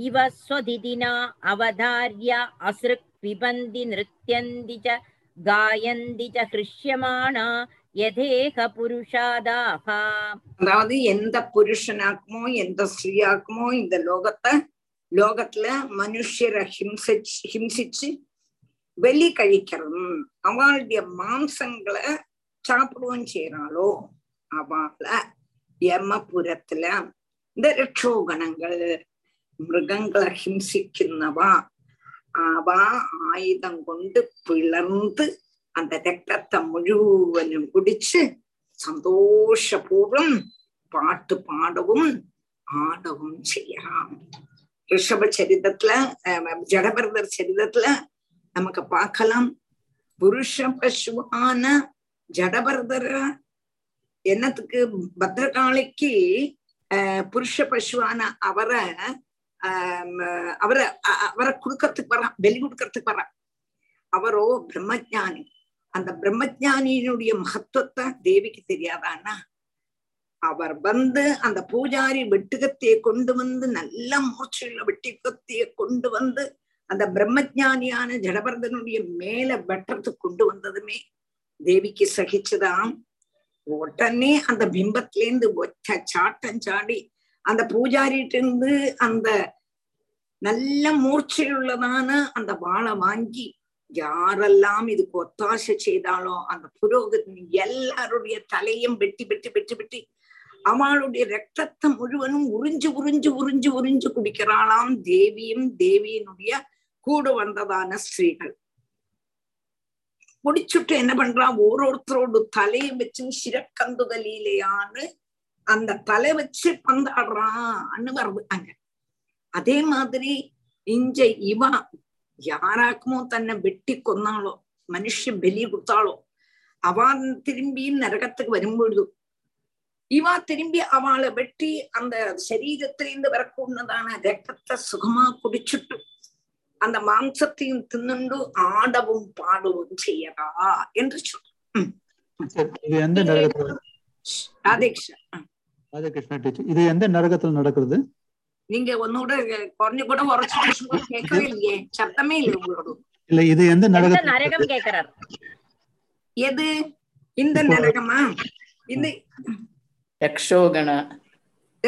இவ ஸ்வதிதினா அவதார்யா அஸ்ருக் பிபந்தி நிருத்யந்தி ச காயந்தி ச ஹ்ருஷ்யமானா புருஷாதாக. அதாவது எந்த புருஷனாக்குமோ எந்த ஸ்ரீயாக்குமோ இந்த லோகத்தை, லோகத்துல மனுஷரை ஹிம்சிச்சு வெளி கழிக்கிறோம், அவளுடைய மாம்சங்களை சாப்பிடுவோம் செய்யறாளோ அவளை யமபுரத்துல இந்த ரட்சோகணங்கள் மிருகங்களை ஹிம்சிக்கின்றவா அவ ஆயுதம் கொண்டு பிளந்து அந்த ரத்தத்தை முழுவதும் குடிச்சு சந்தோஷபூர்வம் பாட்டு பாடவும் ஆடவும் செய்யலாம். ரிஷப சரிதத்துல ஜடபரதர் சரிதத்துல நமக்கு பார்க்கலாம். புருஷ பசுவான ஜடபரதர் என்னத்துக்கு பத்ரகாளிக்கு புருஷ பசுவான அவரை அவரை அவரை கொடுக்கறதுக்கு வரான், வெளி கொடுக்கறதுக்கு வரான். அவரோ பிரம்மஜானி, அந்த பிரம்மஜானியினுடைய மகத்துவத்தை தேவிக்கு தெரியாதான்னா, அவர் வந்து அந்த பூஜாரி வெட்டுகத்தைய கொண்டு வந்து நல்ல மூர்ச்சையில வெட்டுகத்தைய கொண்டு வந்து அந்த பிரம்மஜானியான ஜடபரதனுடைய மேல வெட்டுறதுக்கு கொண்டு வந்ததுமே தேவிக்கு சகிச்சுதான். உடனே அந்த பிம்பத்திலேருந்து ஒற்ற சாட்டம் சாடி அந்த பூஜாரிட்டு இருந்து அந்த நல்ல மூர்ச்சையுள்ளதான அந்த வாழை வாங்கி யாரெல்லாம் இதுக்கு ஒத்தாசை செய்தாலும் அந்த புரோகிதன் எல்லாருடைய தலையும் வெட்டி வெட்டி வெட்டி வெட்டி அவளுடைய ரத்தத்தை முழுவதும் உறிஞ்சு உறிஞ்சு உறிஞ்சு உறிஞ்சு குடிக்கிறாளாம் தேவியும் தேவியினுடைய கூடு வந்ததான ஸ்திரீகள். குடிச்சுட்டு என்ன பண்றா, ஒருத்தரோடு தலையை வச்சு சிறக்கந்துதலிலேயான்னு அந்த தலை வச்சு பந்தாடுறான்னு வருது அங்க. அதே மாதிரி இஞ்ச இவா யாராக்குமோ தன்னை வெட்டி கொன்னாலோ, மனுஷ பலி கொடுத்தாலோ, அவ திரும்பியும் நரகத்துக்கு வரும்பொழுது இவா திரும்பி அவளை வெட்டி அந்த சரீரத்திலிருந்து வரக்கூடதான ரத்தத்தை சுகமா குடிச்சுட்டு அந்த மாம்சத்தையும் தின்னுண்டு ஆடவும் பாடவும் செய்யறா என்று சொல்றோம். ராதே கிருஷ்ணா டீச்சர், இது எந்த நரகத்துல நடக்கிறது? நீங்க ஒன்னோட குறைஞ்சு கூட உரைச்சு கேட்கவே இல்லையே, சத்தமே இல்லை உங்களோட. இல்ல இது எந்த நரகம் கேட்கிறார்? எது இந்த நரகமா? இது ரக்ஷோகண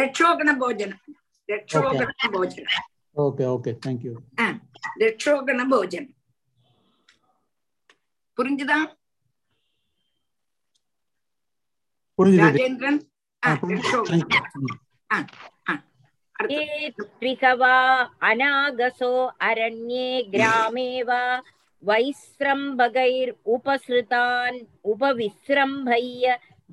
ரக்ஷோகண போஜனம், ரக்ஷோகண போஜனம். Okay okay, thank you. ரக்ஷோகண போஜனம் புரிஞ்சுதா? புரிஞ்சுது ராஜேந்திரன். ரக்ஷோகண. அடுத்த ஏத்ரிகவா அநாகசோ அரண்யே கிராமேவா வைஸ்ரம்பகைர் உபஸ்ருதான் உபவிஸ்ரம்பைய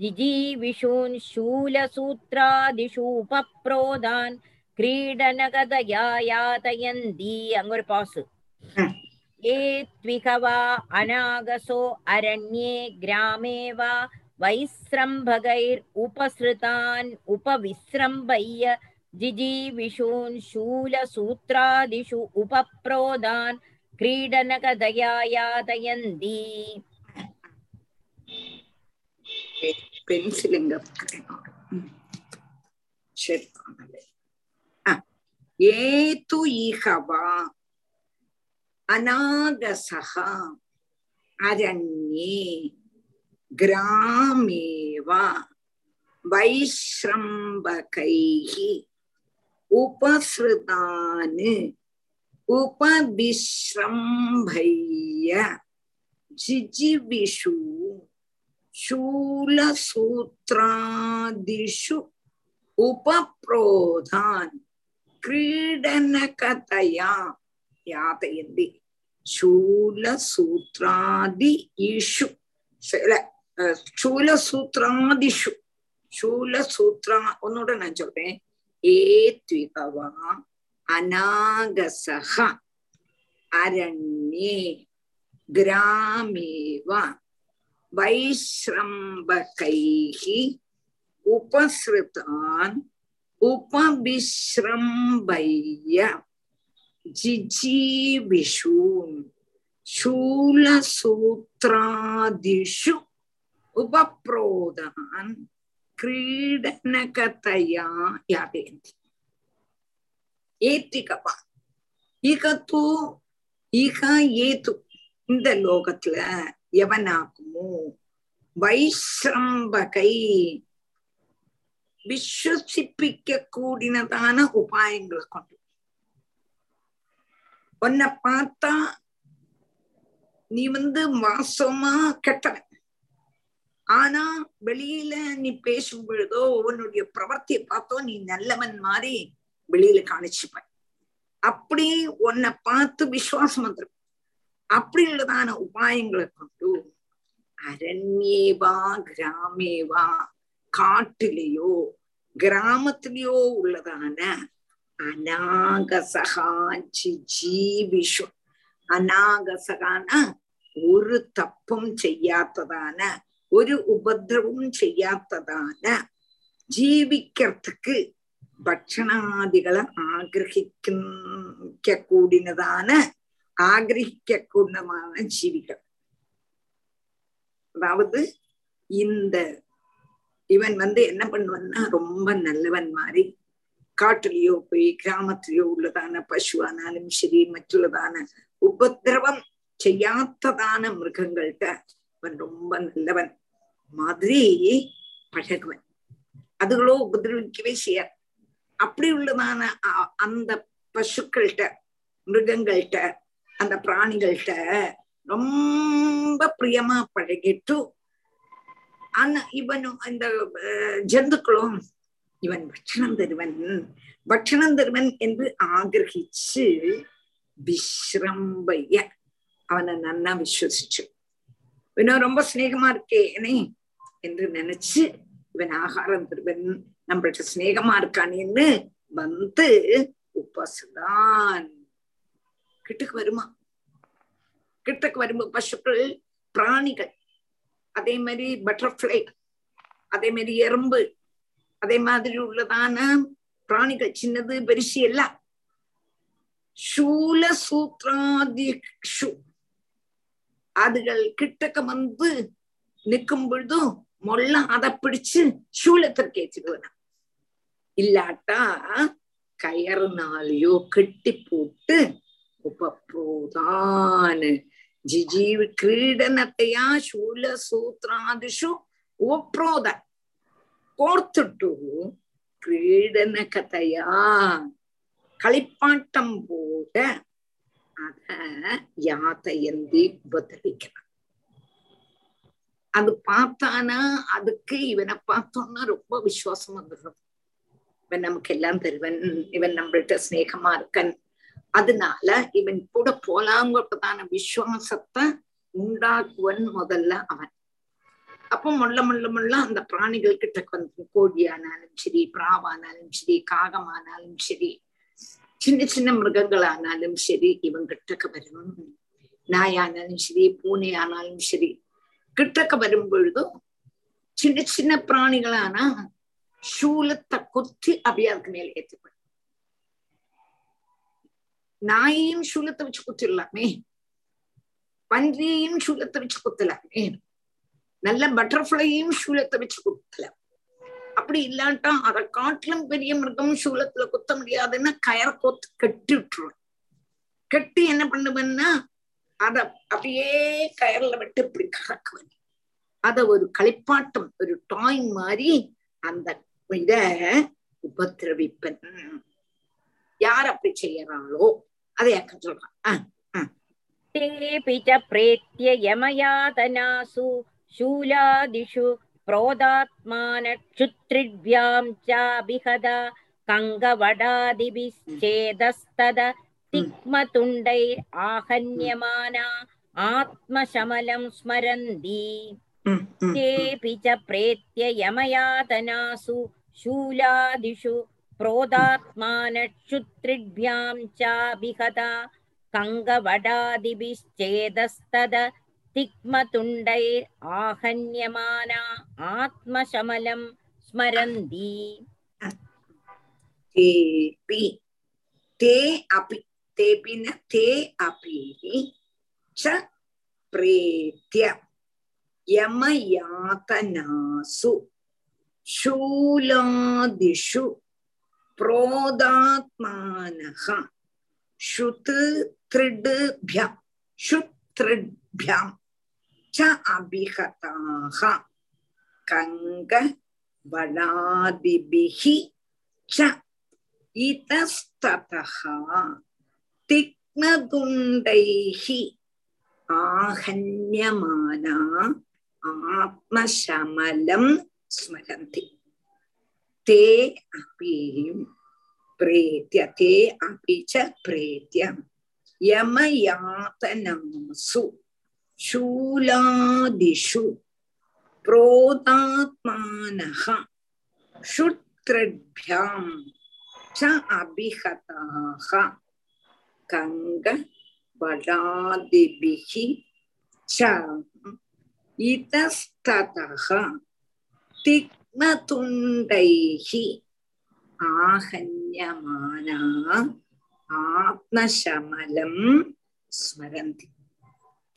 ஜிஜீவிஷூன் சூலசூத்ராதிஷு உபப்ரோதான் கிரீடனகதயா யாதயந்தி. அங்க ஒரு பாசு. ஏத்விகவா அநாகசோ அரண்யே கிராமேவா வைஸ்ரம்பகைர் உபஸ்ருதான் உபவிஸ்ரம்பைய ஜிஜீவிஷூன் சூலசூத்ராதிஷு உபப்ரோதான் கிரீடனகதயா யாதயந்தி. ஏது இஹவா அநாகசஹா அரண்யே கிராமேவா வைஸ்ரம்பகைஹி உபஸ்ருதானு உபவிஸ்ரம்பைய ஜிஜிவிஷு சூலசூத்ராதிஷு உபப்ரோதான் கிரீடனகதயா யாதயந்தி. சூலசூத்ராதி இஷு சூலசூத்ராதிஷு சூலசூத்ரா. ஒன்னோட நான் சொல்றேன். ஏத்விகவா அநாகசஹ அரண்யே கிராமேவா வைஸ்ரம்பகைஹி உபஸ்ருதான் உபவிஸ்ரம்பைய ஜிஜீவிஷூன் சூலசூத்ராதிஷு உபப்ரோதான் கிரீடனகதயா யாதயந்தி. ஏத்திகபா இகத்து இக ஏது இந்த லோகத்துல எவனாக்குமோ வைஸ்ரம்பகை விஸ்வசிப்பிக்க கூடினதான உபாயங்களை கொண்டு உன்னை பார்த்தா நீ வாசமா கெட்டவன். ஆனா வெளியில நீ பேசும் பொழுதோ உன்னுடைய பிரவர்த்தியை பார்த்தோ நீ நல்லவன் மாதிரி வெளியில காணிச்சுப்ப. அப்படி உன்னை பார்த்து விசுவாசம் வந்துடும். அப்படி உள்ளதான உபாயங்களை கொண்டு அரண்யேவா கிராமேவா காட்டிலேயோ கிராமத்திலேயோ உள்ளதான அநாகசகா ஜிஜீவிஷு அநாகசகான ஒரு தப்பும் செய்யாததான ஒரு உபதிரவும் செய்யாததான ஜீவிக்கிறதுக்கு ഭക്ഷണാദികളെ ആഗ്രഹിക്കൂടിനതാണ് ജീവികൾ. அதாவது இந்த இவன் என்ன பண்ணுவன்னா ரொம்ப நல்லவன் மாதிரி காட்டுலயோ போய் கிராமத்திலயோ உள்ளதான பசுவானாலும் சரி மற்றுள்ளதான உபதிரவம் செய்யாததான மிருகங்கள்கிட்ட இவன் ரொம்ப நல்லவன் மாதிரி பழகுவன். அதுகளோ உபதிரவிக்கவே செய்யாது. அப்படி உள்ளதான அந்த பசுக்கள்கிட்ட மிருகங்கள்கிட்ட அந்த பிராணிகள்கிட்ட ரொம்ப பிரியமா பழகிட்டு ஆனா இவனும் இந்த ஜந்துக்களும் இவன் பட்சணம் தருவன் என்று ஆகிரகிச்சு விஸ்ரம்பைய அவனை நன்னா விசுவசிச்சு இவனும் ரொம்ப சிநேகமா இருக்கேனே என்று நினைச்சு இவன் ஆகாரம் தருவன் நம்மள்கிட்ட சிநேகமா இருக்கானேன்னு வந்து உபசுதான் கிட்டக்கு வருமா பசுக்கள் பிராணிகள் அதே மாதிரி பட்டர்ஃபிளை அதே மாதிரி எறும்பு அதே மாதிரி உள்ளதான பிராணிகள் சின்னது பெருசு எல்லாம் சூல சூத்ராதிஷு அதுகள் கிட்டக்க வந்து நிற்கும் பொழுதும் மொல்ல அதை பிடிச்சு சூலத்திற்கு ஏற்றிடுவன. இல்லாட்டா கயறுனாலையோ கட்டி போட்டு உபப்ரோதானு ஜிஜீவி கிரீடனத்தையா சூல சூத்ராதிஷு உபப்ரோத கோர்த்துட்டு கிரீடன கதையா களிப்பாட்டம் போட அத யாத்தையந்தி உபதரிக்கிறான். அது பார்த்தானா அதுக்கு இவனை பார்த்தோம்னா ரொம்ப விசுவாசம் வந்துடுறது. இவன் நமக்கு எல்லாம் தருவன், இவன் நம்மள்கிட்ட ஸ்நேகமா இருக்கன், அதனால இவன் கூட போலாங்கப்பதான விசுவாசத்தை உண்டாக்குவன் முதல்ல அவன். அப்போ முள்ள முள்ள முள்ள அந்த பிராணிகள் கிட்ட கொஞ்சம் கோழியானாலும் சரி, பிராவானாலும் சரி, காகமானாலும் சரி, சின்ன சின்ன மிருகங்களானாலும் சரி, இவன் கிட்டக்க வரும். நாயானாலும் சரி, பூனை ஆனாலும் சரி, கிட்டக்க வரும் பொழுதும் சின்ன சின்ன பிராணிகளானா சூலத்தை கொத்தி அப்படியாருக்கு மேல ஏற்றுப்படும். நாயையும் சூலத்தை வச்சு குத்திடலாமே, பன்றியையும் சூலத்தை வச்சு குத்தலாமே, நல்ல பட்டர்ஃபிளையும் சூலத்தை வச்சு குத்தலாம். அப்படி இல்லாட்டா அதை காட்டிலும் பெரிய மிருகம் சூலத்துல குத்த முடியாதுன்னா கயற கோத்து கட்டி விட்டுருவேன். கட்டி என்ன பண்ணுவேன்னா அத அப்படியே கயர்ல விட்டு இப்படி கறக்குவேன். அத ஒரு களிப்பாட்டம், ஒரு டாய் மாதிரி அந்த இத உபதிரவிப்பன். யார் அப்படி செய்யறாங்களோ அதை யாக்க சொல்றான். ூலாதிஷு பிரோதாத்மான ஆத்மசமலம் ஸ்மரந்தி. தே அபி பிரேத்ய, தே அபி ச பிரேத்ய யமயாதனம்சு சூலாதிஷு ப்ரோதாத்மானஹ ஷுத்ரத்பியாம் ச அபிஹதாஹ கங்க வடாதிபிஹி ச இதஸ்ததஹ திக்மதுண்டைஹி ஆஹன்யமானா ஆத்மசமலம் ஸ்மரந்தி.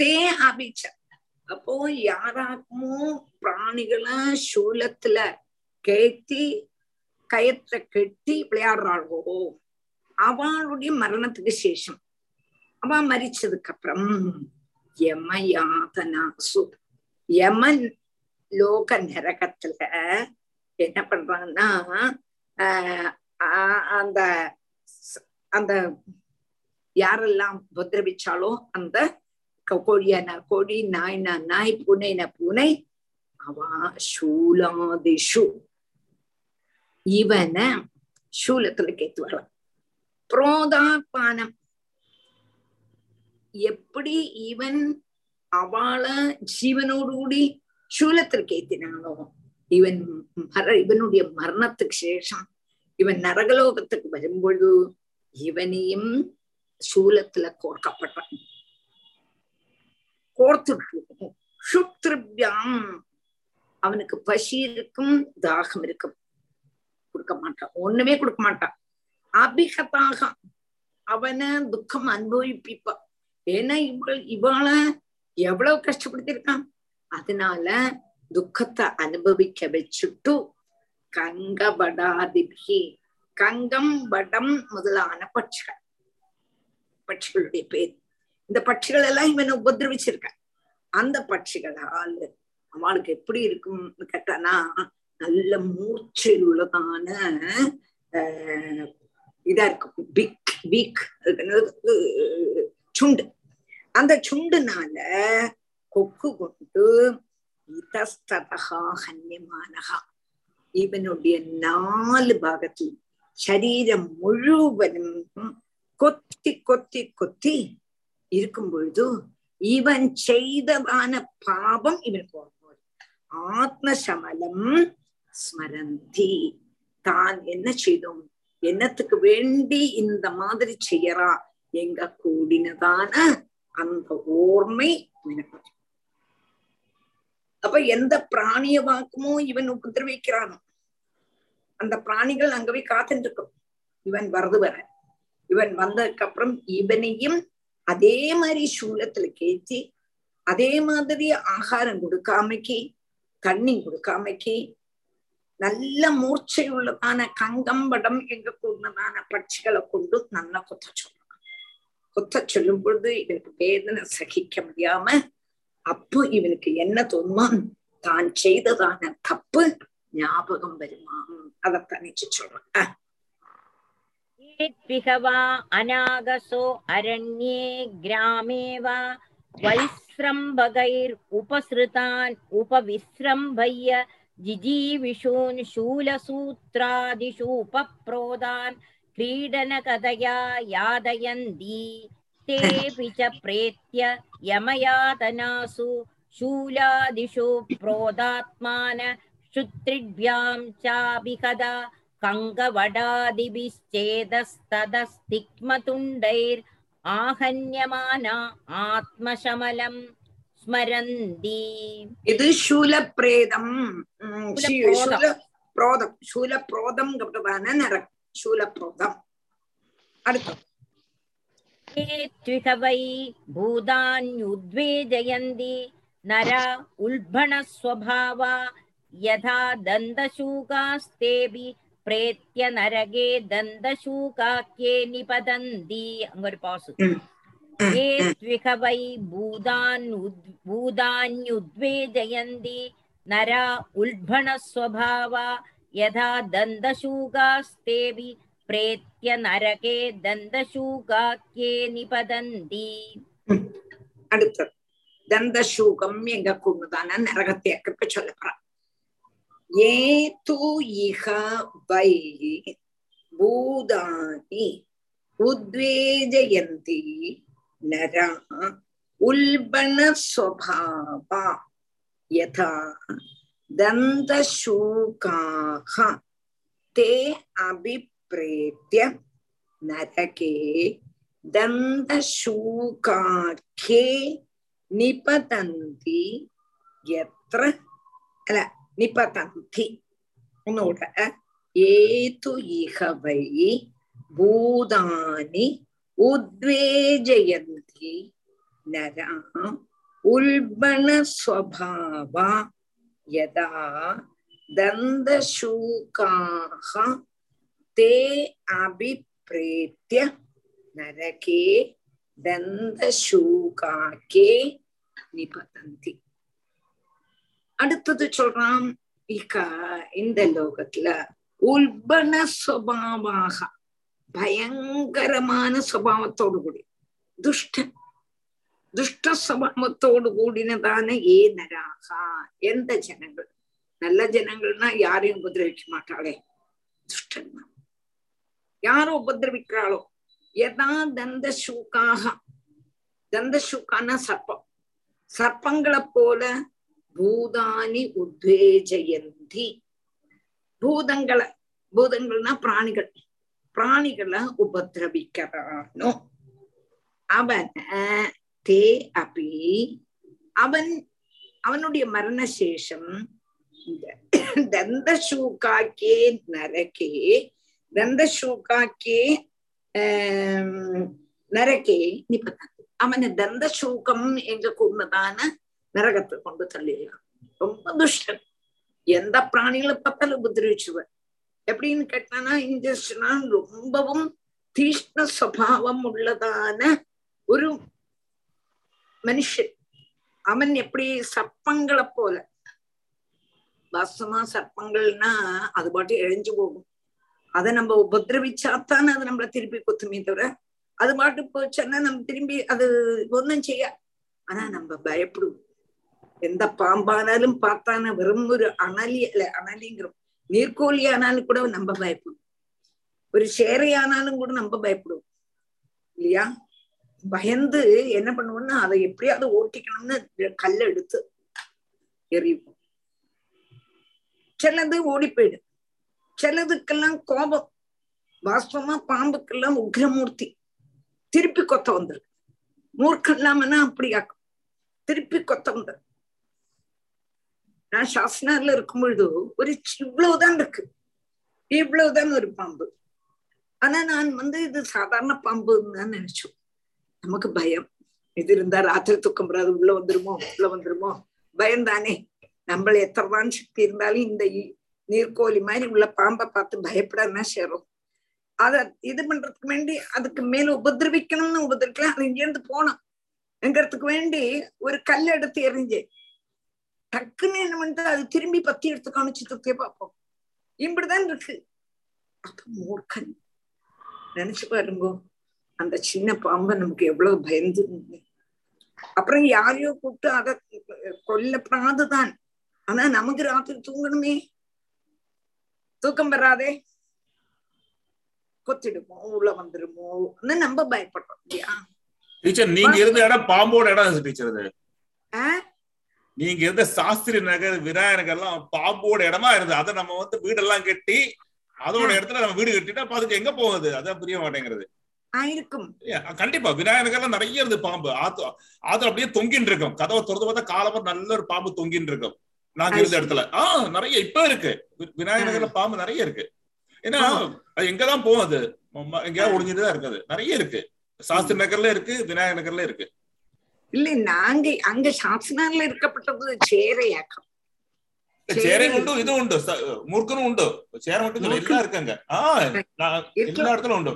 தே அபிச்ச, அப்போ யாராக்குமோ பிராணிகளை சூலத்துல கேட்டி கயத்தை கட்டி விளையாடுறாளோ அவளுடைய மரணத்துக்கு சேஷம், அவ மரிச்சதுக்கு அப்புறம் யமயாதனாசு, யமன் லோக நரகத்துல என்ன பண்றாங்கன்னா அந்த அந்த யாரெல்லாம் உபதிரவிச்சாலோ அந்த கோழியானா கோழி, நாய்னா நாய், பூனைனா பூனை, அவா சூலாதிஷு இவன சூலத்துல கேத்து வர புரோதாபானம். எப்படி இவன் அவளை ஜீவனோடு கூடி சூலத்துல கேத்தினானோ இவன் இவனுடைய மரணத்துக்கு சேஷம் இவன் நரகலோகத்துக்கு வரும்பொழுது இவனையும் சூலத்துல கோர்க்கப்பட்டான். அவனுக்கு பசி இருக்கும், தாகம் இருக்கும், கொடுக்க மாட்டான், ஒண்ணுமே கொடுக்க மாட்டான். அபிகதாக அவன துக்கம் அனுபவிப்பிப்பா. ஏன்னா இவாள எவ்வளவு கஷ்டப்படுத்திருக்கான், அதனால துக்கத்தை அனுபவிக்க வச்சுட்டு கங்கபடாதிபி, கங்கம் படம் முதலான பட்சிகள், பட்சிகளுடைய பேர், இந்த பட்சிகள் எல்லாம் இவனை உபதிரவிச்சிருக்க. அந்த பட்சிகளால் அவளுக்கு எப்படி இருக்கும் கேட்டானா நல்ல மூர்ச்சையில் உள்ளதான இதா இருக்கும், பிக் பிக் சுண்டு, அந்த சுண்டுனால கொக்கு கொண்டு இதஸ்ததகா ஹன்யமானகா இவனுடைய 4 பாகத்தில் சரீரம் முழுவதும் கொத்தி கொத்தி கொத்தி இருக்கும் பொழுது இவன் செய்தவான பாவம் இவன் போகும். ஆத்மசமலம் ஸ்மரந்தி, தான் என்ன செய்தோம், என்னத்துக்கு வேண்டி இந்த மாதிரி செய்யறா, எங்க கூடினதான அந்த ஓர்மை. அப்ப எந்த பிராணிய வாக்குமோ இவன் உபதிரவிக்கிறானோ அந்த பிராணிகள் அங்கவே காத்துருக்கும். இவன் வரது வர இவன் வந்ததுக்கு அப்புறம் இவனையும் அதே மாதிரி சூலத்துல கேத்தி அதே மாதிரி ஆகாரம் கொடுக்காமக்கி தண்ணி கொடுக்காமக்கி நல்ல மூர்ச்சையுள்ளதான கங்கம்படம் எங்க கூடதான பட்சிகளை கொண்டு நல்லா கொத்த சொல்லும் பொழுது இவனுக்கு வேதனை சகிக்க முடியாம அப்போ இவனுக்கு என்ன தோணுமா, தான் செய்ததான தப்பு ஞாபகம் வருமாம். அதத்தானே சொல்றான். அநாகசோ அரண்யே கிராமேவா வைஸ்ரம்பகைர் உபஸ்ருதான் உபவிஸ்ரம்பய்ய ஜிஜீவிஷூன் சூலசூத்ராதிஷு உபப்ரோதான் கிரீடன கதையா யாதயந்தி தேபிச்ச பிரேத்ய யமயாதனாசு சூலாதிஷு ப்ரோதாத்மான சுத்ரிட்பியாம் சாபிகதா கங்கவடாதிபிச்சேதஸ்ததஸ்திக்மதுண்டைர் ஆஹன்யமானா ஆத்மசமலம் ஸ்மரந்தி. இது சூல பிரேதம், சூல புரோதம் நரகம், சூல புரோதம். அடுத்து ஏத்விகவை பூதான்யுத்வேஜயந்தி நரா உல்பணஸ்வபாவா யதா தந்தசூகாஸ்தேபி பிரேத்ய நரகே தந்தசூகாக்கே நிபதந்தி. அங்க ஒரு பாசு. ஏத்விகவை பூதான்யுத்வேஜயந்தி நரா உல்பணஸ்வபாவா யதா தந்தசூகாஸ்தேபி பிரேத்ய நரகே தந்தசூகாக்கே நிபதந்தி. அடுத்தது தந்தசூகம் எங்க கூடதான நரகத்தை அக்கறக்கு சொல்லப்படுறான். ஏ தூ இஹ வை பூதானி உத்வேஜயந்தி நரா உல்பணஸ்வபாவா யதா தந்தசூகாஹ தே அபிப்ரேத்ய நரகே தந்தசூகாக்கே நிபதந்தி யத்ர அல நிபதந்தி. உன்னோட ஏது இகவை பூதானி உத்வேஜயந்தி நரா உல்பணஸ்வபாவா யதா தந்தசூகாஹ தே அபிப்ரேத்ய நரகே தந்தசூகாக்கே நிபதந்தி. அடுத்தது சொல்றான், இந்த லோகத்துல உல்பண சுபாவாக பயங்கரமான சுபாவத்தோடு கூடி துஷ்ட சுபாவத்தோடு கூடினதான ஏ நராகா, எந்த ஜனங்கள், நல்ல ஜனங்கள்னா யாரையும் உபதிரவிக்க மாட்டாளே, துஷ்டன்னா யாரும் உபதிரவிக்கிறாளோ. யதா தந்தசூக்காக, தந்தசூக்கான சர்ப்பம், சர்ப்பங்களை போல பூதானி உத்வேஜயந்தி, பூதங்களை, பூதங்கள்னா பிராணிகள், பிராணிகளை உபதிரவிக்கிறானோ அவன் தே அபி அவனுடைய மரணசேஷம் தந்தசூக்காக்கே நரகே தந்தசூக்காக்கே நரகே நிபதந்தி. அவனை தந்தசூகம் எங்க கூடதான நரகத்தை கொண்டு தள்ளிடலாம். ரொம்ப துஷ்டன், எந்த பிராணிகளை பார்த்தாலும் உபதிரவிச்சுவர். எப்படின்னு கேட்டானா, இந்திரா ரொம்பவும் தீஷ்ண சுபாவம் உள்ளதான ஒரு மனுஷன். அவன் எப்படி சர்ப்பங்களை போல, வாசமா சர்ப்பங்கள்னா அது பாட்டு எழிஞ்சு போகும், அதை நம்ம உபதிரவிச்சாத்தானே அது நம்மளை திருப்பி கொத்துமே தவிர அது பாட்டு போச்சோன்னா நம்ம திரும்பி அது ஒன்றும் செய்ய. ஆனா நம்ம பயப்படுவோம், எந்த பாம்பானாலும் பார்த்தான வெறும் ஒரு அனலிங்கிறோம், நீர்கோழி ஆனாலும் கூட நம்ம பயப்படும், ஒரு சேரை ஆனாலும் கூட நம்ம பயப்படுவோம் இல்லையா? பயந்து என்ன பண்ணுவோம்னா அதை எப்படியாவது ஓட்டிக்கணும்னு கல்லை எடுத்து எறிவோம். சிலது ஓடி போயிடும், சிலதுக்கெல்லாம் கோபம். வாஸ்தவமா பாம்புக்கெல்லாம் உக்ரமூர்த்தி, திருப்பி கொத்த வந்துருக்கு. மூர்க்கம் இல்லாமன்னா அப்படியாக்கும், திருப்பி கொத்த வந்துருக்கு. நான் சாஸ்திரத்துல இருக்கும் பொழுது ஒரு இவ்வளவுதான் இருக்கு, இவ்வளவுதான் ஒரு பாம்பு. ஆனா நான் இது சாதாரண பாம்புன்னு தான் நினைச்சோம். நமக்கு பயம், இது இருந்தா ராத்திரி தூக்கம் வராது, உள்ள வந்துருமோ உள்ள வந்துருமோ, பயம்தானே. நம்மள எத்தனைதான் சக்தி இருந்தாலும் இந்த நீர்க்கோழி மாதிரி உள்ள பாம்பை பார்த்து பயப்படாம சேரும். அதை இது பண்றதுக்கு வேண்டி அதுக்கு மேல உபதிரவிக்கணும்னு உபதிரிக்கலாம், அது இங்கேருந்து போனோம் எங்கிறதுக்கு வேண்டி ஒரு கல் எடுத்து எறிஞ்சேன். டக்குன்னு என்ன பண்ணிட்டு அது திரும்பி பத்தி எடுத்து காமிச்சுட்டே பார்ப்போம். இப்படிதான் இருக்கு. அப்ப மூர்க்கன் நினைச்சு பாருங்கோ, அந்த சின்ன பாம்பை நமக்கு எவ்வளவு பயந்து. அப்புறம் யாரையோ கூப்பிட்டு அதை கொல்லப்படாதுதான், ஆனா நமக்கு ராத்திரி தூங்கணுமே, தூக்கம் வராதே, கொத்திடுமோ உள்ள வந்துருமோ நம்ம பயப்படுறோம் இல்லையா? டீச்சர் நீங்க இருந்த இடம் பாம்போட இடம் டீச்சர். அது நீங்க இருந்த சாஸ்திரி நகர், விநாயகர் நகர் எல்லாம் பாம்போட இடமா இருந்தது. அதை நம்ம வீடெல்லாம் கட்டி அதோட இடத்துல நம்ம வீடு கட்டிட்டா பாத்துட்டு எங்க போகுது, அதான் புரிய மாட்டேங்கிறது. கண்டிப்பா விநாயகர்லாம் நிறைய இருந்து பாம்பு ஆத்து அப்படியே தொங்கின்னு இருக்கும். கதவை திறந்து பார்த்தா காலமா நல்ல ஒரு பாம்பு தொங்கின்னு இருக்கும். நாங்க இருந்த இடத்துல நிறைய இப்ப இருக்கு, விநாயகர்ல பாம்பு நிறைய இருக்கு. ஏன்னா அது எங்கதான் போகும், அது எங்கேயாவது ஒழிஞ்சுட்டுதான் இருக்கு. அது நிறைய இருக்கு, சாஸ்திரி நகர்ல இருக்கு, விநாயகர் நகர்ல இருக்கு. இல்ல நாங்க அங்க சாஸ்திரத்துல இருக்கப்பட்டது சேரையாக்கம். சேரை மட்டும் இது உண்டு, மூர்க்கனும் உண்டு, சேரை மட்டும் எல்லாம் இருக்காங்க. எல்லா இடத்துல உண்டு,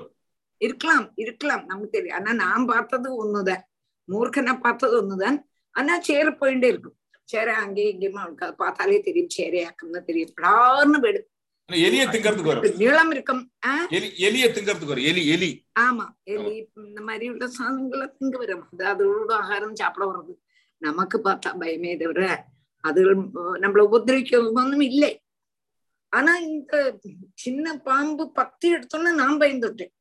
இருக்கலாம் இருக்கலாம், நமக்கு தெரியும். ஆனா நான் பார்த்தது ஒண்ணுதான், மூர்க்கனை பார்த்தது ஒண்ணுதான். ஆனா சேர போயிட்டே இருக்கும், சேரை அங்கேயும் இங்கேயுமா இருக்கு. அது பார்த்தாலே தெரியும் சேரையாக்கம்னு தெரியும். படார்னு போயிடும், எலிய திங்கிறதுக்கு வரும், நீளம் இருக்கும், எலிய திங்கிறதுக்கு வரும். எலி எலி ஆமா, எலி இந்த மாதிரி உள்ள சாதனங்களை திங்க வரும். அது அதோட ஆகாரம் சாப்பிட வர்றது. நமக்கு பார்த்தா பயமே தவிர அது நம்மள உபதிரிக்கொன்னும் இல்லை. ஆனா இந்த சின்ன பாம்பு பத்தி எடுத்தோன்னா நான் பயந்துட்டேன்.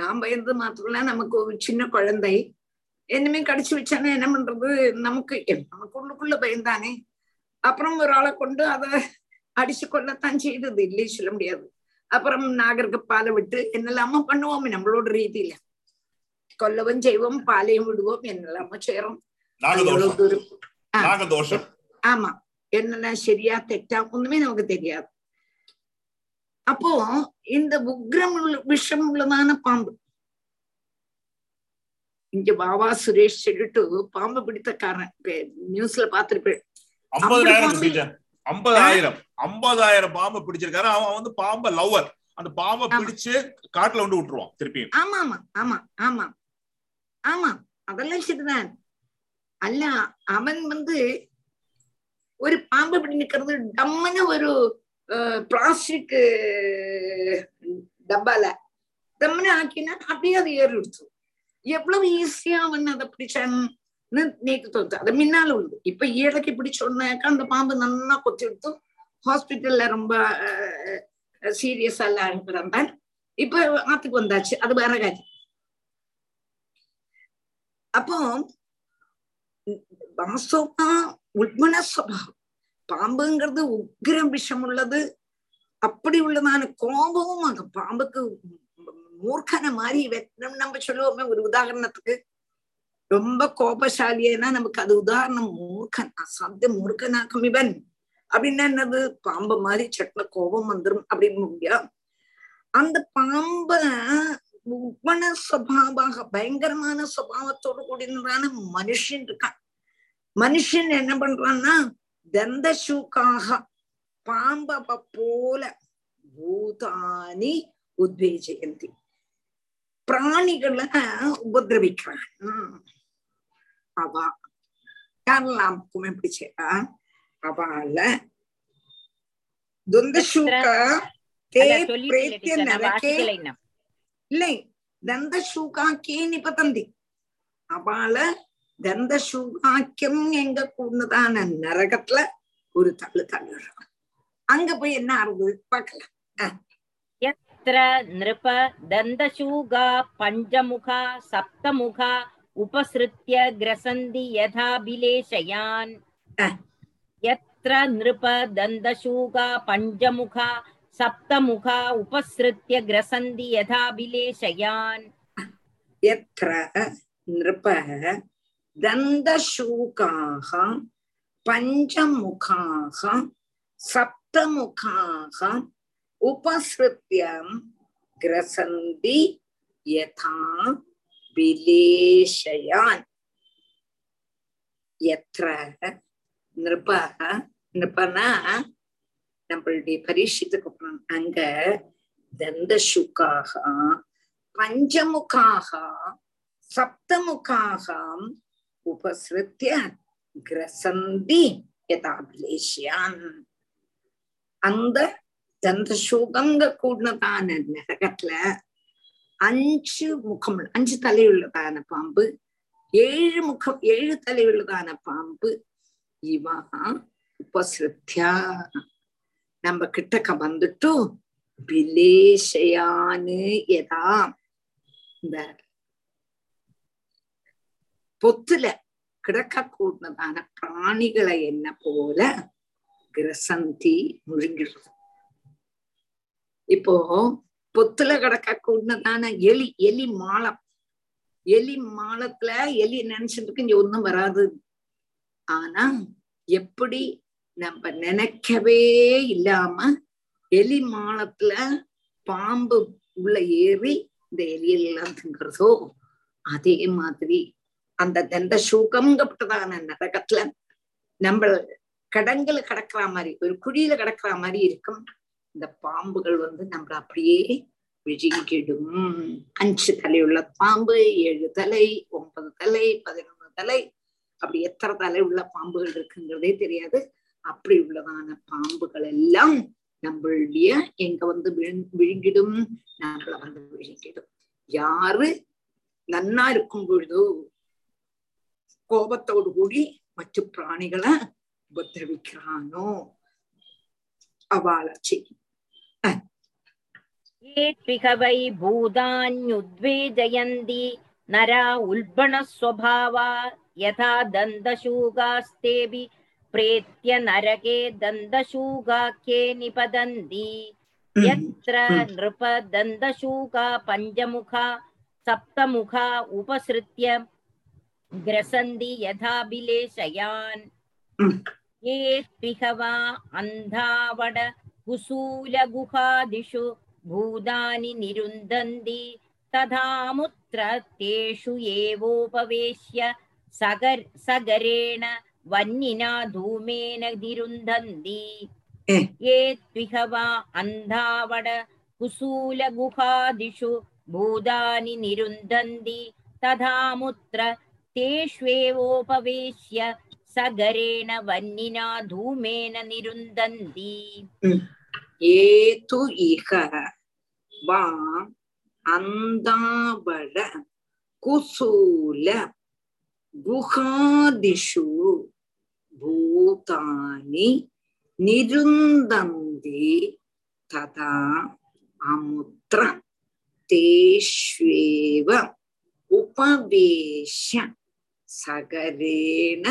நான் பயந்து மாத்திரம்னா நமக்கு ஒரு சின்ன குழந்தை என்னமே கடிச்சு வச்சானே என்ன பண்றது, நமக்கு நமக்கு உள்ளுக்குள்ள பயந்தானே. அப்புறம் ஒரு ஆளை கொண்டு அதை அடிச்சு கொள்ளத்தான் செய்தது, இல்லை சொல்ல முடியாது. அப்புறம் நாகருக்கு பாலை விட்டு என்னெல்லாமோ பண்ணுவோம், நம்மளோட ரீதியில கொல்லவும் செய்வோம், பாலையும் விடுவோம், என்னெல்லாமோ செய்யறோம். ஆமா, என்னெல்லாம் சரியா தெட்டா ஒண்ணுமே நமக்கு தெரியாது. அப்போ இந்த உக்ரம் விஷம் உள்ளதான பாம்பு, இங்க பாபா சுரேஷ் சொல்லிட்டு பாம்பு பிடித்தக்காரன் நியூஸ்ல பாத்திருப்பேன். 50,000 பாம்பு பிடிச்சிருக்காரு. அவன் பாம்பை லவ்வர், அந்த பாம்பை பிடிச்சு காட்டுல வந்து விட்டுருவான் திருப்பி. ஆமா ஆமா ஆமா ஆமா ஆமா, அதெல்லாம் சரிதான். அல்ல அவன் ஒரு பாம்பு இப்படி நிக்கிறது, டம்முன்னு ஒரு பிளாஸ்டிக் டப்பால டம்முன்னு ஆக்கினா அப்படியே அது ஏறி விடுச்சு. எவ்வளவு ஈஸியா அவன் அதை பிடிச்சான் நேக்கு தோத்து. அது முன்னால உண்டு. இப்ப ஈழக்கு பிடிச்சோன்னாக்கா அந்த பாம்பு நல்லா கொத்தி விடுத்து, ஹாஸ்பிட்டல்ல ரொம்ப சீரியஸா எல்லாம் அனுப்புறான். இப்ப ஆத்துக்கு வந்தாச்சு, அது வேற காரியம். அப்போ வாசமா உட்மன சுவாவம், பாம்புங்கிறது உக்ர விஷம் உள்ளது, அப்படி உள்ளதான கோபமும் அந்த பாம்புக்கு மூர்க்கனை மாதிரி நம்ம சொல்லுவோமே. ஒரு உதாரணத்துக்கு ரொம்ப கோபசாலியா நமக்கு அது உதாரணம். மூர்க்கன், அசாத்திய மூர்க்கனாக்கும் இவன் அப்படின்னா என்னது, பாம்பு மாதிரி சட்ன கோபம் வந்துடும் அப்படின்னு முடியா. அந்த பாம்பை உக்மண சுவாவாக, பயங்கரமான சுவாவத்தோடு கூடினதான மனுஷன் இருக்கான். மனுஷன் என்ன பண்றான்னா தந்தசூக்காக பாம்ப போல பூதானி உத்வேஜயந்தி, பிராணிகளை உபதிரவிக்கிறான். அவா யாரெல்லாம் எப்படி செய்யறா, அவள இல்லை தந்தசூகாக்கே நிபதந்தி, அவள தந்தசூகாக்கியம் எங்க கூடதான நரகத்துல ஒரு தள்ளு தள்ளுறான். அங்க போய் என்ன ஆகுது பார்க்கலாம். யத்ர நிருப தந்தசூகா பஞ்சமுகா சப்தமுகா உபஸ்ருத்ய கிரசந்தி யதாபிலேஷயான். யத்ர நிருப தந்தசூகா பஞ்சமுகா சப்தமுகா உபஸ்ருத்ய கிரசந்தி யதாபிலேஷயான். யத்ர நிருப தந்தசூகாஹ பஞ்சமுகாஹ சப்தமுகாஹ உபஸ்ருத்யம் கிரசந்தி யதா பிலேஷயான். யத்ர நிருபஹ நிருபனா நம்மளுடைய பரீட்சித்துக்கு அப்புறம் அங்க தந்தசுக்காக பஞ்சமுகாக சப்தமுகாக உபஸ்ருத்ய கிரசந்தி யதாபிலேஷயான். அந்த தந்தசூகங்க கூடதான நரகத்துல 5 முகம் 5 தலையுள்ளதான பாம்பு, 7 முகம் 7 தலையுள்ளதான பாம்பு இவா உபஸ்ருத்யா நம்ம கிட்டக்க வந்துட்டு பிலேஷயானு எதா இந்த பொத்துல கிடக்க கூடதான பிராணிகளை என்ன போல கிரசந்தி முழுங்கிடுறது. இப்போ பொத்துல கிடக்க கூடதான எலி, எலி மாளம், எலி மாளத்துல எலி நினைச்சிருக்கு இங்க ஒண்ணும் வராது. ஆனா எப்படி நம்ம நினைக்கவே இல்லாம எலி மாளத்துல பாம்பு உள்ள ஏறி இந்த எலியெல்லாம் திங்கிறதோ அதே மாதிரி அந்த தண்ட சூகம்ங்கப்பட்டதான நரகத்துல நம்ம கடங்கல கிடக்குற மாதிரி ஒரு குழியில கிடக்குற மாதிரி இருக்கும். இந்த பாம்புகள் வந்து நம்மள அப்படியே விழுங்கிடும். 5 தலையுள்ள பாம்பு, 7 தலை, 9 தலை, 11 தலை, அப்படி எத்தனை தலை உள்ள பாம்புகள் இருக்குங்கிறதே தெரியாது. அப்படி உள்ளதான பாம்புகள் எல்லாம் நம்மளுடைய எங்க வந்து விழுங்கிடும், நம்மள வந்து விழுங்கிடும். யாரு நன்னா இருக்கும் பொழுதோ கோபத்தோடு கூடி மற்ற பிராணிகளை உபதிரவிக்கிறானோ அவாளை செய்யும். प्रेत्य नरके दंदशूगाख्ये निपदन्ति. यत्र नृप दंदशूगा पंचमुखा सप्तमुखा उपसृत्य ग्रसन्ति यथाभिलेषयान्. ये त्रिहवा अन्धावड कुसूलगुहादिषु भूतानि निरुन्धन्ति तथामुत्र तेषु एवोपवेश्य सगरेण வன்னினா தூமேன திருந்தந்தி. ஏ த்விஹவா அந்தாவட குசூல குஹாதிஷு பூதானி நிருந்தந்தி ததாமுத்ர தேஷ்வேவோபவேஷ்ய சகரேண வன்னினா தூமேன நிருந்தந்தி. ஏ து இஹவா அந்தாவட குசூல குஹாதிஷு பூதானி நிருந்தந்தி ததா அமுத்ர தேஷ்வேவ உபவேஷ்ய சகரேண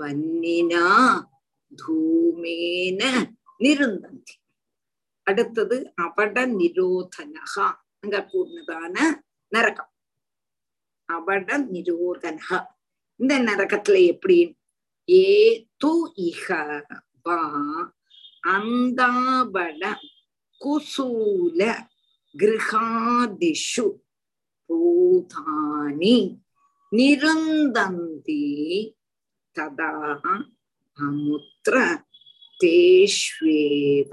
வன்னினா தூமேன நிருந்தந்தி. அடுத்தது அவட நிரோதனஹா அங்க கூடதான நரகம். அவட நிரோதனஹா இந்த நரகத்துல எப்படி ஏ து இஹவா அந்தாவட குசூல கிருஹாதிஷு பூதானி நிருந்தந்தி ததா அமுத்ர தேஷ்வேவ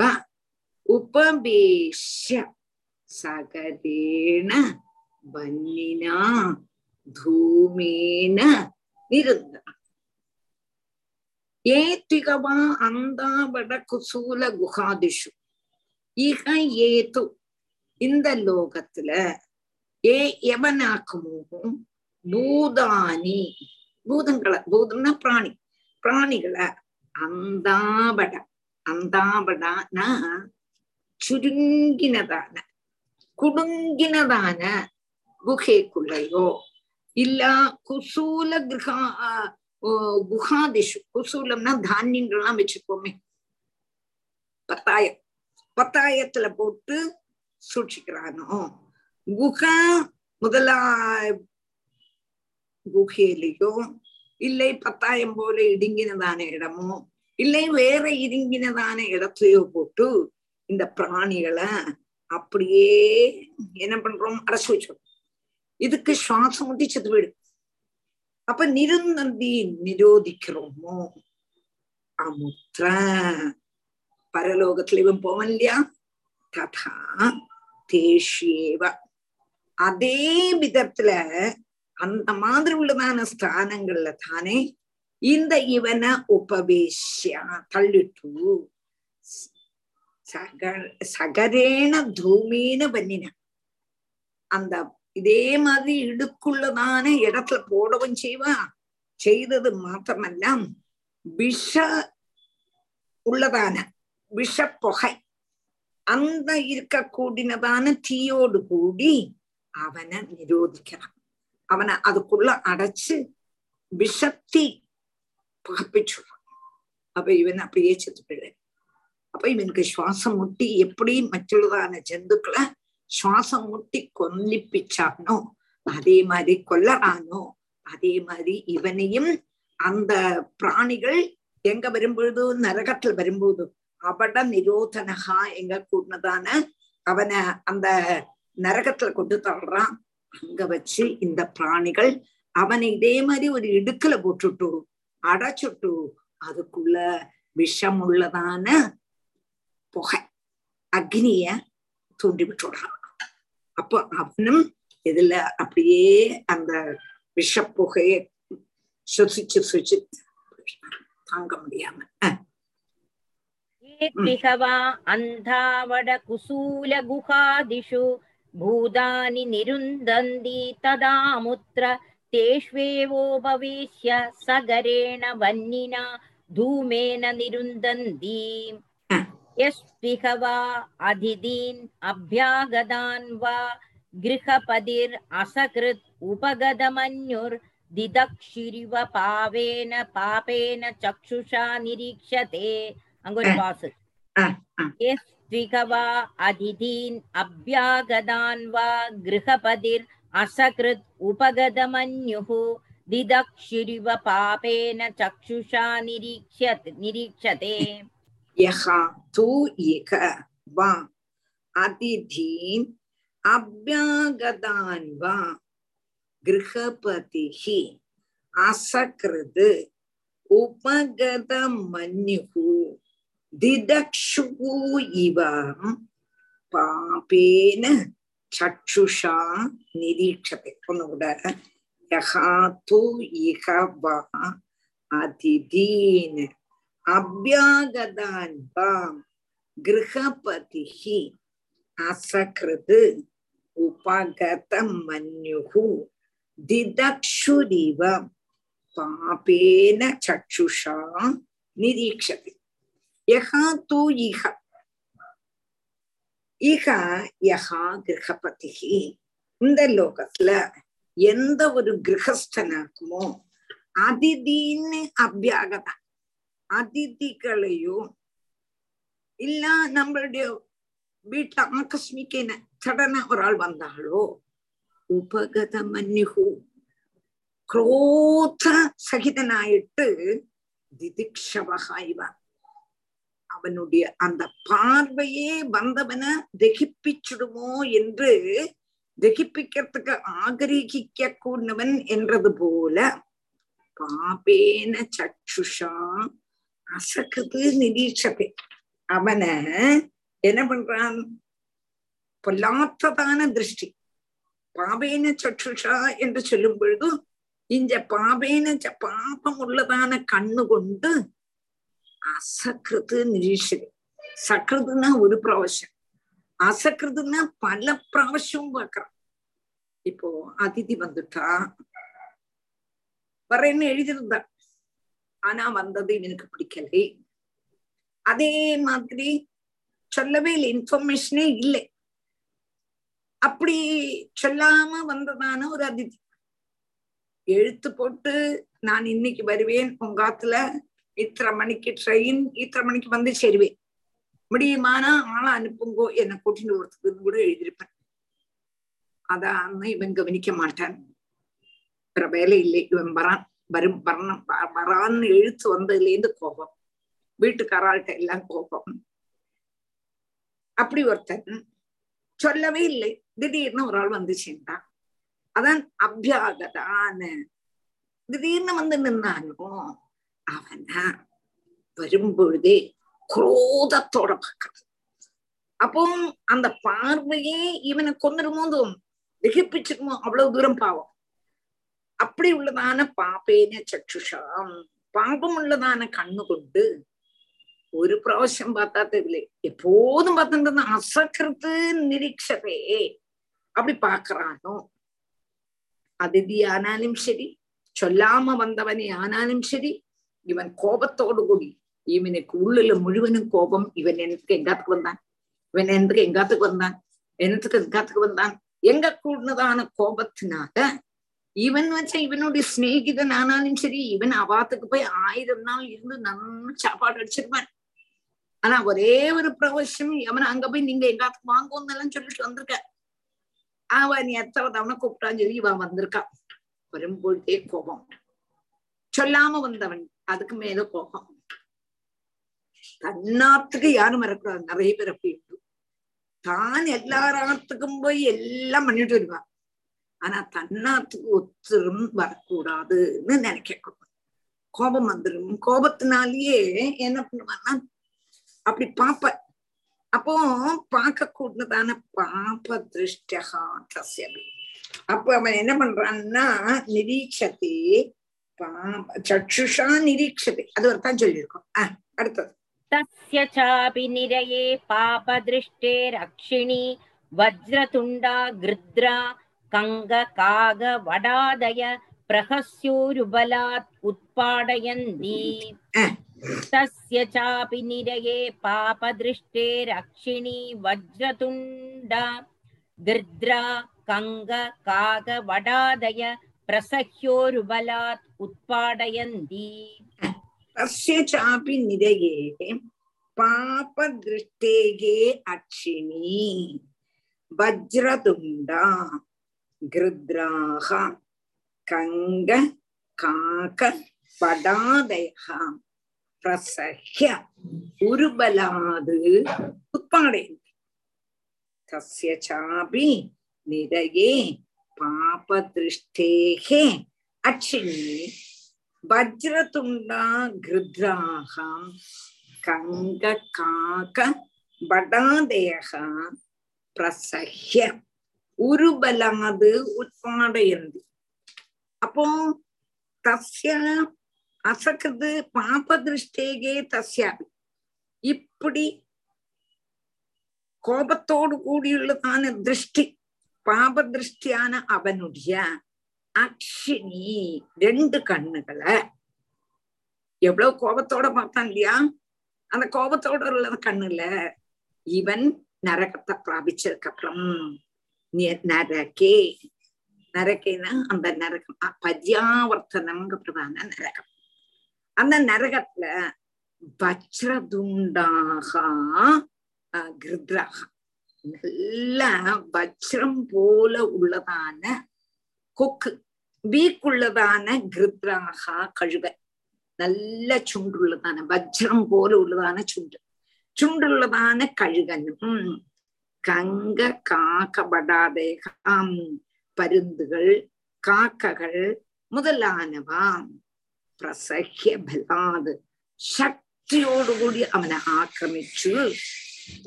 உபவேஷ்ய சகரேண வன்னினா தூமேன நிருந்தந்தி. ஏத்திகவா அந்தாவட குசூல குஹாதிஷு இக ஏது இந்த லோகத்துல ஏ எவனாக்குமோ பூதானி பூதங்களை பூதம்னா பிராணிகளை அந்தாவட அந்தாபடான சுருங்கினதான குடுங்கினதான குகைக்குள்ளையோ இல்ல குசூல கிரகா குஹாதிஷு, குசூலம்னா தானியங்கள்லாம் வச்சுக்கோமே, பத்தாயம், பத்தாயத்துல போட்டு சூட்சிக்கிறானோ, குஹ முதலா குகையிலையோ இல்லை பத்தாயம் போல இடுங்கினதான இடமோ இல்லை வேற இடுங்கினதான இடத்துலயோ போட்டு இந்த பிராணிகளை அப்படியே என்ன பண்றோம், அடைச்சு வச்சிடும். இதுக்கு சுவாசம் ஊட்டி செத்து போயிடும். அப்ப நிருந்தி நிரோதிக்கிறோமோ அமுத்திர பரலோகத்துல இவன் போவன் இல்லையா, ததா தேஷ்யேவ அதே விதத்துல அந்த மாதிரி உள்ளதான ஸ்தானங்கள்ல தானே இந்த இவனை உபவேசியா தள்ளிட்டு சகரேன தூமீன பண்ணின அந்த இதே மாதிரி இடுக்குள்ளதான இடத்துல போடவும் செய்வா. செய்தது மாத்திரமல்ல, விஷ உள்ளதான விஷப்பொகை அந்த இருக்க கூடினதான தீயோடு கூடி அவனை நிரோதிக்கிறான். அவனை அதுக்குள்ள அடைச்சு விஷத்தி புகப்பிச்சுடுறான். அப்ப இவன் அப்படியே செத்துப்பிள்ள. அப்ப இவனுக்கு சுவாசம் முட்டி எப்படி மற்றுள்ளதான ஜந்துக்களை சுவாசம் முட்டி கொல்லிப்பிச்சானோ அதே மாதிரி கொல்லறானோ அதே மாதிரி இவனையும் அந்த பிராணிகள் எங்க வரும்பொழுது நரகத்துல வரும்போது அவட நிரோதனகா எங்க கூடதான அவனை அந்த நரகத்துல கொண்டு தள்ளுறான். அங்க வச்சு இந்த பிராணிகள் அவனை இதே மாதிரி ஒரு இடுக்குல போட்டுட்டு அடைச்சுட்டு அதுக்குள்ள விஷமுள்ளதான புகை அக்னிய தூண்டி விட்டுடுறான். அப்போ அவனும் இதுல அப்படியே அந்த விஷப்புகையை சுசிச்சு சுசி தாங்க முடியாம அந்தாவட குசூல குஹாதிஷு பூதானி நிருந்தந்தி ததாமுத்ர தேஷ்வேவோபவேஷ்ய சகரேண வன்னினா தூமேன நிருந்தந்தி யஸ்விகவா அதிதீன் அப்யாகதான் வா கிருஹபதிர் அசக்ருத் உபகதமன்யுர் திதக்ஷிரிவ பாவேன பாபேன சக்ஷுஷா நிரீக்ஷதே. அங்க ஒரு வாசல் யஸ்விகவா அதிதீன் அப்யாகதான் வா கிருஹபதிர் அசக்ருத் உபகதமன்யுஹு திதக்ஷிரிவ பாபேன சக்ஷுஷா நிரீக்ஷதே. அதிதீன் அப்யாகதான் வா கிருஹபதிஹி அசக்ருத் உபகதமன்யுஹு திதக்ஷுஹு இவ பாபேன சக்ஷுஷா நிரீக்ஷதே. ஒன்னு கூட யஹாது இஹவா அதிதீன் அப்யாகதான் பாம் கிருஹபதிஹி அசக்ருத் உபகதமன்யுஹு திதக்ஷுரிவ பாபேன சக்ஷுஷா நிரீக்ஷதே. யஹா தூ இஹ இஹ யஹா கிருஹபதிஹி இந்த லோகத்துல எந்த ஒரு கிரகஸ்தனாக்குமோ அதிதீன் அப்யாகதான் அதிதிகளையும் இல்ல நம்மளுடைய வீட்டுல ஆக்கஸ்மிக்க சடன ஒரு ஆள் வந்தாலோ உபகதமன்யுஹு குரோத சகிதனாயிட்டு திதிக்ஷவஹா இவ அவனுடைய அந்த பார்வையே வந்தவனை தகிப்பிச்சுடுமோ என்று தகிப்பிக்கிறதுக்கு ஆகிரகிக்க கூடவன் என்றது போல பாபேன சக்ஷுஷா அசகுது நிரீட்சத்தை அவன என்ன பண்றான் பொல்லாத்ததான திருஷ்டி. பாபேன சக்ஷுஷா என்று சொல்லும் பொழுது இந்த பாபேன பாபம் உள்ளதான கண்ணு கொண்டு அசகிருது நிரீட்சதை. சகிருதுன்னா ஒரு பிராவசியம், அசகிருதுன்னா பல பிராவசியம் பார்க்கறான். இப்போ அதிதி வந்துட்டா வரேன்னு எழுதியிருந்தான், ஆனா வந்தது இவனுக்கு பிடிக்கலை, அதே மாதிரி சொல்லவே இல்லை, இன்ஃபர்மேஷனே இல்லை. அப்படி சொல்லாம வந்ததான ஒரு அதிதி. எழுத்து போட்டு நான் இன்னைக்கு வருவேன் உங்காத்துல, இத்தனை மணிக்கு ட்ரெயின், இத்தனை மணிக்கு வந்து சேருவேன், முடியுமானா ஆளை அனுப்புங்கோ, என்னை கூட்டின்னு போறதுக்கு கூட எழுதியிருப்பேன். அதான் இவன் கவனிக்க மாட்டான், வேற வேலை இல்லை, இவன் வரான் வரும் வரணும் வரான்னு எழுத்து வந்ததுலேருந்து கோபம், வீட்டுக்காராள்கிட்ட எல்லாம் கோபம். அப்படி ஒருத்தன் சொல்லவே இல்லை, திடீர்னு ஒரு ஆள் வந்து சேர்ந்தான். அதான் அபியாகதான திடீர்னு வந்து நின்னாலும் அவனா வரும்பொழுதே குரோதத்தோட பார்க்கறது. அப்போ அந்த பார்வையே இவனை கொன்னிருமோதோ, திகப்பிச்சிருமோ, அவ்வளவு தூரம் பாவம். அப்படி உள்ளதான பாப்பேன சக்ஷுஷாம், பாபம் உள்ளதான கண்ணு கொண்டு ஒரு பிராவசியம் பார்த்தா தெரியல, எப்போதும் பார்த்துட்டு அசக்கிறது நிரீட்சதே, அப்படி பாக்குறானோ. அதிதி ஆனாலும் சரி, சொல்லாம வந்தவனே ஆனாலும் சரி, இவன் கோபத்தோடு கூடி, இவனுக்கு உள்ளுல முழுவனும் கோபம். இவன் எனக்கு எங்காத்துக்கு வந்தான், இவன் எனக்கு எங்காத்துக்கு வந்தான், எனக்கு எங்காத்துக்கு வந்தான், எங்க கூடதான கோபத்தினால இவன் வச்சா இவனுடைய ஸ்நேகிதன் ஆனாலும் சரி, இவன் அவாத்துக்கு போய் 1000 நாள் இருந்து நல்ல சாப்பாடு அடிச்சிருப்பான். ஆனா ஒரே ஒரு பிரவசம் அவனை அங்க போய் நீங்க எங்காத்துக்கு வாங்குவோம்னு எல்லாம் சொல்லிட்டு வந்திருக்க. அவன் எத்தவனை கூப்பிட்டான்னு சொல்லி இவன் வந்திருக்கான். வரும்பொழுதே கோபம், சொல்லாம வந்தவன் அதுக்கு மேல கோபம். தன்னாத்துக்கு யாரும் வரக்கூடாது, நிறைய பேர் அப்படி உண்டு. தான் எல்லாராத்துக்கும் போய் எல்லாம் பண்ணிட்டு வருவான், ஆனா தன்னாத்துக்கு ஒத்தரும் வரக்கூடாதுன்னு நினைக்க கோபம் வந்துடும். கோபத்தினாலேயே என்ன பண்ணுவான்னா அப்படி பாப்ப. அப்போ பார்க்க கூடதான பாப்ப திருஷ்டகா தஸ்யபி. அப்ப அவன் என்ன பண்றான்னா நிரீட்சத்தை பாப சக்ஷுஷா நிரீட்சத்தை, அது ஒரு தான் சொல்லியிருக்கோம். அடுத்தது தஸ்ய சாபி நிரயே பாப திருஷ்டே ரக்ஷிணி வஜ்ரதுண்டா கிருத்ரா கங்க காக வடாதய பிரஹஸ்யூருபலாத் உட்பாடயந்தி. தஸ்ய சாபி நிரயே பாப திருஷ்டே ரக்ஷிணி வஜ்ரதுண்டா கிருத்ரா கங்க காக வடாதய பிரசஹ்யோருபலாத் உட்பாடயந்தி. தஸ்ய சாபி நிரயே பாப திருஷ்டே ரக்ஷிணி வஜ்ரதுண்டா கிருத்ராஹா கங்க காக படாதயா பிரசஹ்ய உருபலாது உட்பாடயந்தி. தஸ்ய சாபி நிரயே பாப திருஷ்டே அட்சிணி வஜ்ரதுண்டா கிருத்ராஹா கங்க காக படாதயா பிரசஹ்ய உருபலாது உட்பாடயந்தி. அப்போ தஸ்ய அசக்து பாப திருஷ்டேகே தஸ்யாபி, இப்படி கோபத்தோடு கூடியுள்ளதான திருஷ்டி, பாப திருஷ்டியான அவனுடைய அக்ஷினி 2 கண்ணுகளை எவ்வளவு கோபத்தோட பார்த்தான் இல்லையா, அந்த கோபத்தோட உள்ள கண்ணுல இவன் நரகத்தை பிராபிச்சதுக்கப்புறம் நரகே நரகேனா அந்த நரகம் பர்யாவர்த்தனம்ங்கிறதான நரகம். அந்த நரகத்துல வஜ்ரதுண்டாக கிருத்ராக நல்ல வஜ்ரம் போல உள்ளதான கொக்கு, வீக்குள்ளதான கிருத்ராக கழுவ, நல்ல சுண்டுள்ளதான வஜ்ரம் போல உள்ளதான சுண்டுள்ளதான கழுகனும் கங்க காக்கபடாதேகாம் பருந்துகள் காக்ககள் முதலானவாம் பிரசஹ்ய பலாது சக்தியோடு கூடி அவனை ஆக்கிரமிச்சு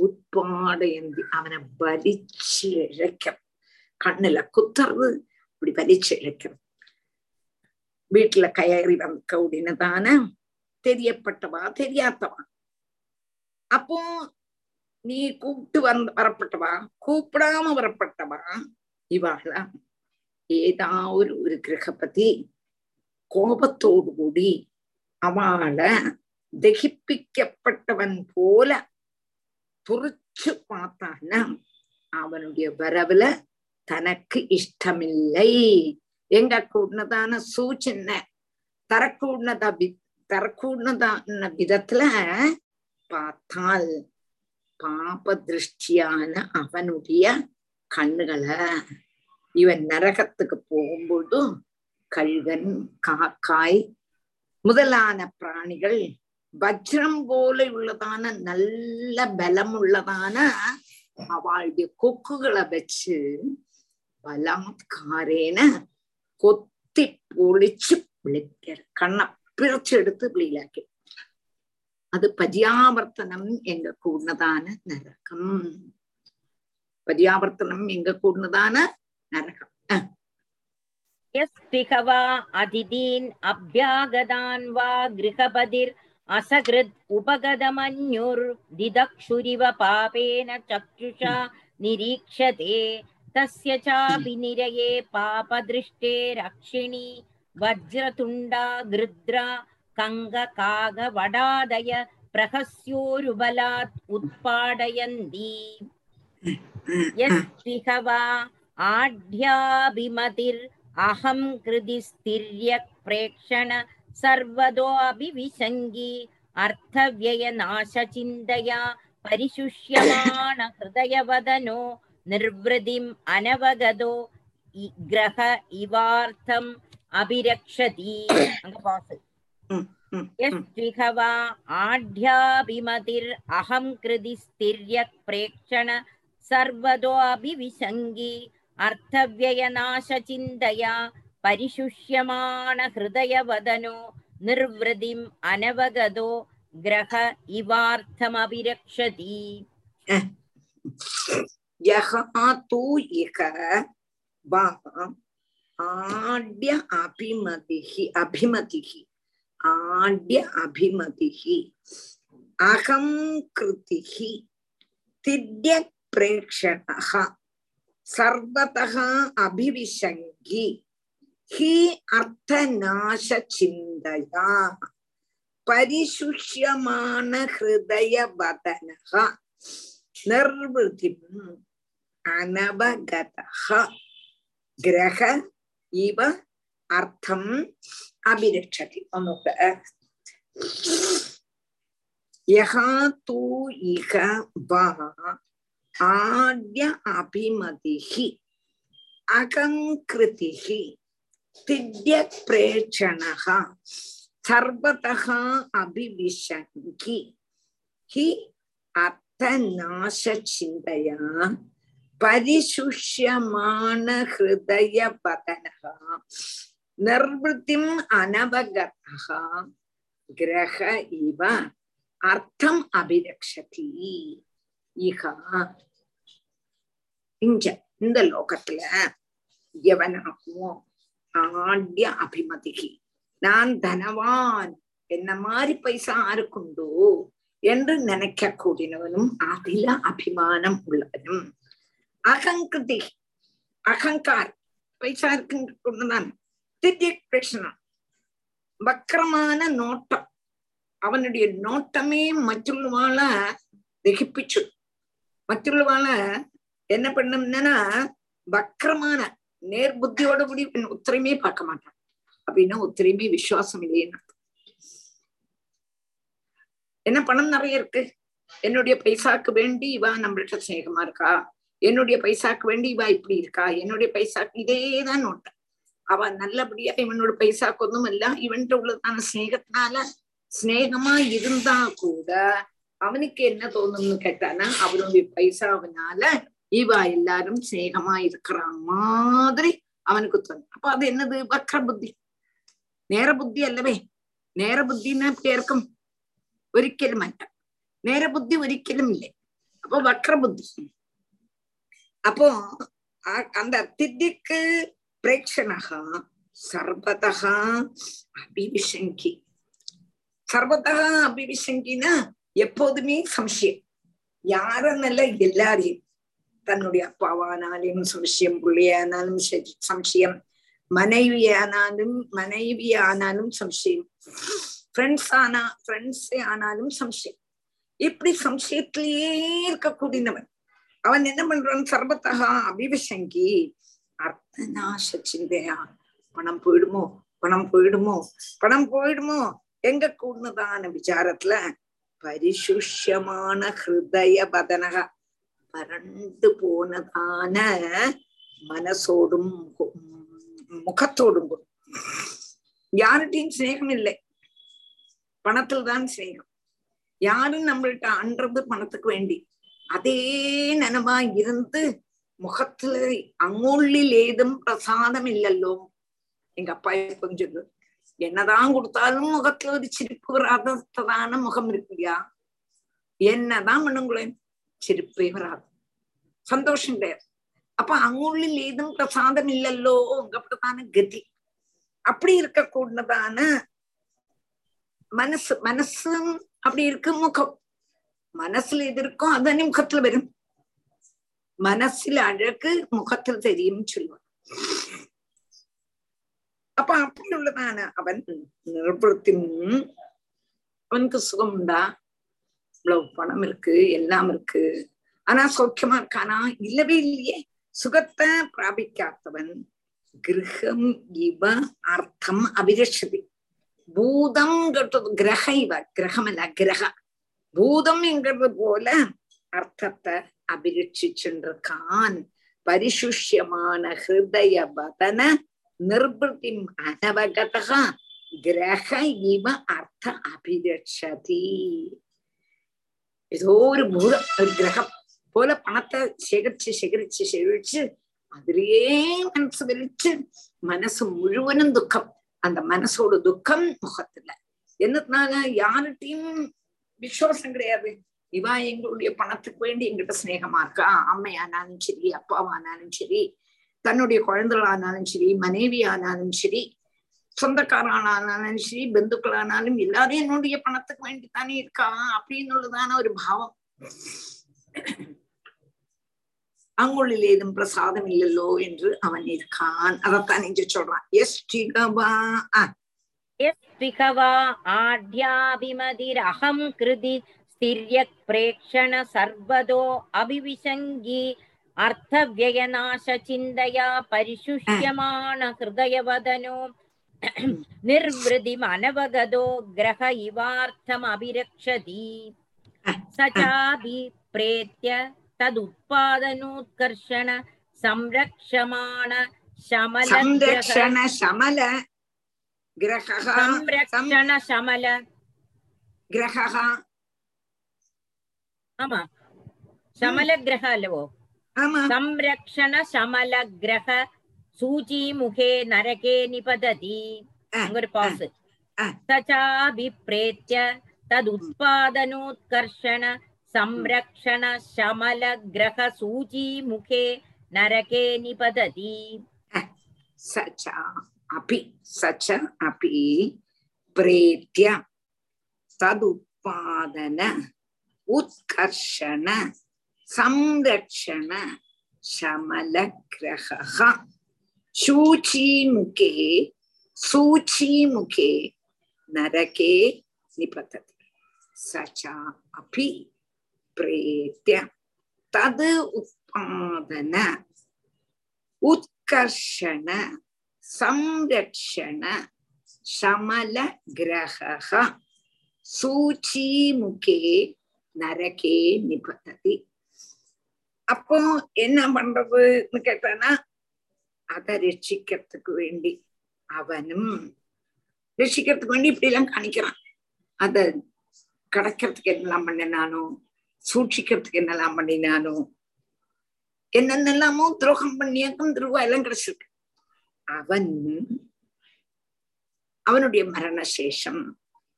உட்பாடயந்தி அவனை வலிச்சு இழைக்க, கண்ணுல குத்துறது, இப்படி வலிச்சு இழைக்கிறது. வீட்டுல கயறி வந்த உடனேதான தெரியப்பட்டவா தெரியாதவா, அப்போ நீ கூப்பிட்டு வரப்பட்டவா கூப்பிடாம வரப்பட்டவா, இவாளா ஏதாவது ஒரு கிரகபதி கோபத்தோடு கூடி அவளை தகிப்பிக்கப்பட்டவன் போல துரிச்சு பார்த்தான்னா அவனுடைய வரவுல தனக்கு இஷ்டமில்லை. எங்க கூடனதான சூச்சனை தரக்கூடனதான விதத்துல பார்த்தால் பாப திருஷ்டியான அவனுடைய கண்ணுகளை இவன் நரகத்துக்கு போகும்போது கழுகன், காக்காய் முதலான பிராணிகள் வஜ்ரம் போல உள்ளதான நல்ல பலம் உள்ளதான அவளுடைய கொக்குகளை வச்சு பலாத்காரேன கொத்தி பொழிச்சு விழிக்கிற கண்ணை பிரிச்சு எடுத்து விழியிலாக்கி அது பரியாவர்த்தனம் எங்க கூடனதான நரகம். பரியாவர்த்தனம் எங்க கூடனதான நரகம். வஜ்ரதுண்டா கிருத்ரா கங்க காக வடாதய பிரகஸ்யோருபலாத் உத்பாடயந்தி யஸ்திஹவா ஆட்யாபிமதிர் அஹம் கிருதி ஸ்திர்யக் பிரேக்ஷண சர்வதோபி விசங்கி அர்த்தவ்யய நாசசிந்தயா பரிசுஷ்யமான ஹிருதயவதனோ நிர்வ்ருதிம் அனவகதோ கிரஹ இவார்த்தம் அபிரக்ஷதி. அங்க பாஸ். யஸ்விகவா ஆட்யாபிமதிர் அஹம் கிருதி ஸ்திர்யக் பிரேக்ஷண சர்வதோபி விசங்கி அர்த்தவ்யய நாசசிந்தயா பரிசுஷ்யமான ஹிருதயவதனோ நிர்வ்ருதிம் அனவகதோ கிரஹ இவார்த்தம் அபிரக்ஷதி. யஹா தூ இக வா ஆட்ய அபிமதிஹி அபிமதிஹி ஆட்ய அபிமதிஹி அகம் கிருதிஹி தித்யக் பிரேக்ஷணஹ சர்வதஹ அபிவிசங்கி ஹி அர்த்தநாச சிந்தயா பரிசுஷ்யமான ஹிருதயவதனஹ நிர்விதிம் அனவகதஹ கிரக இவ அர்த்தம் அபிரக்ஷதி. யஹா தூ இக வா ஆட்ய அபிமதிஹி அகங்கிருதிஹி தித்யக் பிரேக்ஷணஹ சர்வதஹ அபிவிசங்கி ஹி அர்த்தநாச சிந்தயா பரிசுஷ்யமான ஹிருதயவதனஹ நிர்விதிம் அனவகதஹ கிரஹ இவ அர்த்தம் அபிரக்ஷதி. இந்த லோகத்துல எவனாகவும் ஆட்ய அபிமதிகி நான் தனவான், என்ன மாதிரி பைசா ஆருக்குண்டோ என்று நினைக்க கூடினவனும் அதில அபிமானம் உள்ளவனும் அகங்கிருதி அகங்கார் பைசா இருக்குதான் திடீர் வக்கரமான நோட்டம் அவனுடைய நோட்டமே மற்றுள்ளவாள தகிப்பிச்சு மற்றுள்ளவாள என்ன பண்ணம்னா வக்கரமான நேர் புத்தியோட கூடி ஒத்தரையுமே பார்க்க மாட்டான். அப்படின்னா ஒத்தரையுமே விசுவாசம் இல்லையா? என்ன பணம் நிறைய இருக்கு, என்னுடைய பைசாக்கு வேண்டி இவா நம்மள்கிட்ட ஸ்நேகமா இருக்கா, என்னுடைய பைசாக்கு வேண்டி இவா இப்படி இருக்கா, என்னுடைய பைசாக்கு இதேதான் நோட்ட அவ நல்லபடியா இவனோட பைசாக்கு ஒன்றும் இல்ல, இவன்கிட்ட உள்ளதான ஸ்நேகத்தினால ஸ்நேகமா இருந்தா கூட அவனுக்கு என்ன தோணும்னு கேட்டானா அவனுடைய பைசாவினால இவா எல்லாரும் ஸ்நேகமா இருக்கிற மாதிரி அவனுக்கு தோணும். அப்ப அது என்னது? வக்ர புத்தி, நேர புத்தி அல்லவே. நேர புத்தின்னா பேருக்கும் ஒரிக்கலும் மாட்டான், நேர புத்தி ஒரிக்கலும் இல்லை. அப்போ வக்ர புத்தி. அப்போ அந்த திதிக்கு பிரேக்ஷணஹா சர்வதஹா அபிவிசங்கி. சர்வதஹா அபிவிசங்கினா எப்போதுமே சம்சயம், யாருன்னல்ல எல்லாரையும், தன்னுடைய அப்பாவானாலும் சம்சயம், பிள்ளையானாலும் சம்சயம், மனைவியானாலும் சம்சயம், ஃப்ரெண்ட்ஸே ஆனாலும் சம்சயம். இப்படி சம்சயத்திலேயே இருக்கக்கூடியவன் அவன் என்ன பண்றான்? சர்வத்தகா அபிவசங்கி அர்த்த நாச சிந்தையா. பணம் போயிடுமோ, பணம் போயிடுமோ, பணம் போயிடுமோ எங்க கூடதான விசாரத்துல பரிசுஷ்யமான ஹிருதய பதனக வறண்டு போனதான மனசோடும் முகத்தோடும் கூட யார்கிட்டையும் ஸ்நேகம் இல்லை. பணத்தில் தான் ஸ்நேகம். யாரும் நம்மள்கிட்ட அன்றது பணத்துக்கு வேண்டி அதே நனமா இருந்து முகத்துல அங்குள்ளில் ஏதும் பிரசாதம் இல்லல்லோ. எங்க அப்பா எப்பவும் சொல்லு, என்னதான் கொடுத்தாலும் முகத்துல ஒரு சிரிப்பு வராததான முகம் இருக்கு இல்லையா? என்னதான் பண்ணுங்களேன், சிரிப்பே வராது, சந்தோஷம் கிடையாது. அப்ப அங்குள்ளில் ஏதும் பிரசாதம் இல்லல்லோ. உங்க அப்படித்தான கதி. அப்படி இருக்கக்கூடதான மனசும் அப்படி இருக்கு. முகம் மனசுல எது இருக்கோ அதுதானே முகத்துல வரும். மனசுல அழகு முகத்துல தெரியும் சொல்லுவான். அப்ப அப்படி உள்ளதான அவன் நிர்புத்தியும் அவனுக்கு சுகம் உண்டா? இவ்வளவு பணம் இருக்கு, எல்லாம் இருக்கு, ஆனா சௌக்கியமா இருக்கானா? இல்லவே இல்லையே. சுகத்தை பிராபிக்காதவன் கிரகம் இவ அர்த்தம் அபிரஷதி. பூதம் கிரக இவ கிரகம் அல்ல, கிரக பூதம் என்கிறது போல அர்த்தத்தை அபிரட்சிச்சுருக்கான். பரிசுஷ்யமான ஹிருதய பதன நிர்புத்தி அனவகதா கிரக இவ அர்த்த அபிரட்சதி. ஏதோ ஒரு பூதம், ஒரு கிரகம் போல பணத்தை சேகரிச்சு சேகரிச்சு சேகரிச்சு அதுலயே மனசு வெளிச்சு மனசு முழுவதும் துக்கம். அந்த மனசோட துக்கம் முகத்துல. என்னதுனால யார்கிட்டையும் விசுவாசம் கிடையாது. இவா எங்களுடைய பணத்துக்கு வேண்டி எங்கிட்ட ஸ்நேகமா இருக்கா. அம்மையானாலும் சரி, அப்பாவானாலும் சரி, தன்னுடைய குழந்தைகளானாலும் சரி, மனைவி ஆனாலும் சரி, சொந்தக்காரானாலும் சரி, பந்துக்களானாலும் எல்லாரும் என்னுடைய பணத்துக்கு வேண்டித்தானே இருக்கா அப்படின்னுள்ளதான ஒரு பாவம். அங்குள்ளில் ஏதும் பிரசாதம் இல்லல்லோ என்று அவன் இருக்கான். அதத்தான் இங்க சொல்றான். ததுபாதனோத்கர்ஷண சம்ரக்ஷமான சமல கிரக சூஜி முகே நரகே நிபததி. ஒரு பாஸ். சசாபி பிரேத்ய ததுபாதனோத்கர்ஷண சம்ரக்ஷண சமல கிரக சூஜி முகே நரகே நிபததி. சச்ச அபி பிரேத்ய ததுபாதன உத்கர்ஷண சம்ரக்ஷண சமல கிரக சூச்சி முகே நரகே நிபததி. சச்ச அபி பிரேத்ய தது உத்பாதன உத்கர்ஷண சம்ரக்ஷண சமல கிரஹ சூச்சி முகே நரகே நிபததி. அப்போ என்ன பண்றதுன்னு கேட்டானா, அதை ரட்சிக்கிறதுக்கு வேண்டி அவனும் ரட்சிக்கிறதுக்கு வேண்டி இப்படி எல்லாம் காணிக்கிறான். அத கிடைக்கிறதுக்கு என்னெல்லாம் பண்ணினானோ, சூட்சிக்கிறதுக்கு என்னெல்லாம் பண்ணினானோ, என்னென்னலாமோ துரோகம் பண்ணியாக்கும் துருவா எல்லாம் கிடைச்சிருக்கு. அவனுடைய மரணசேஷம்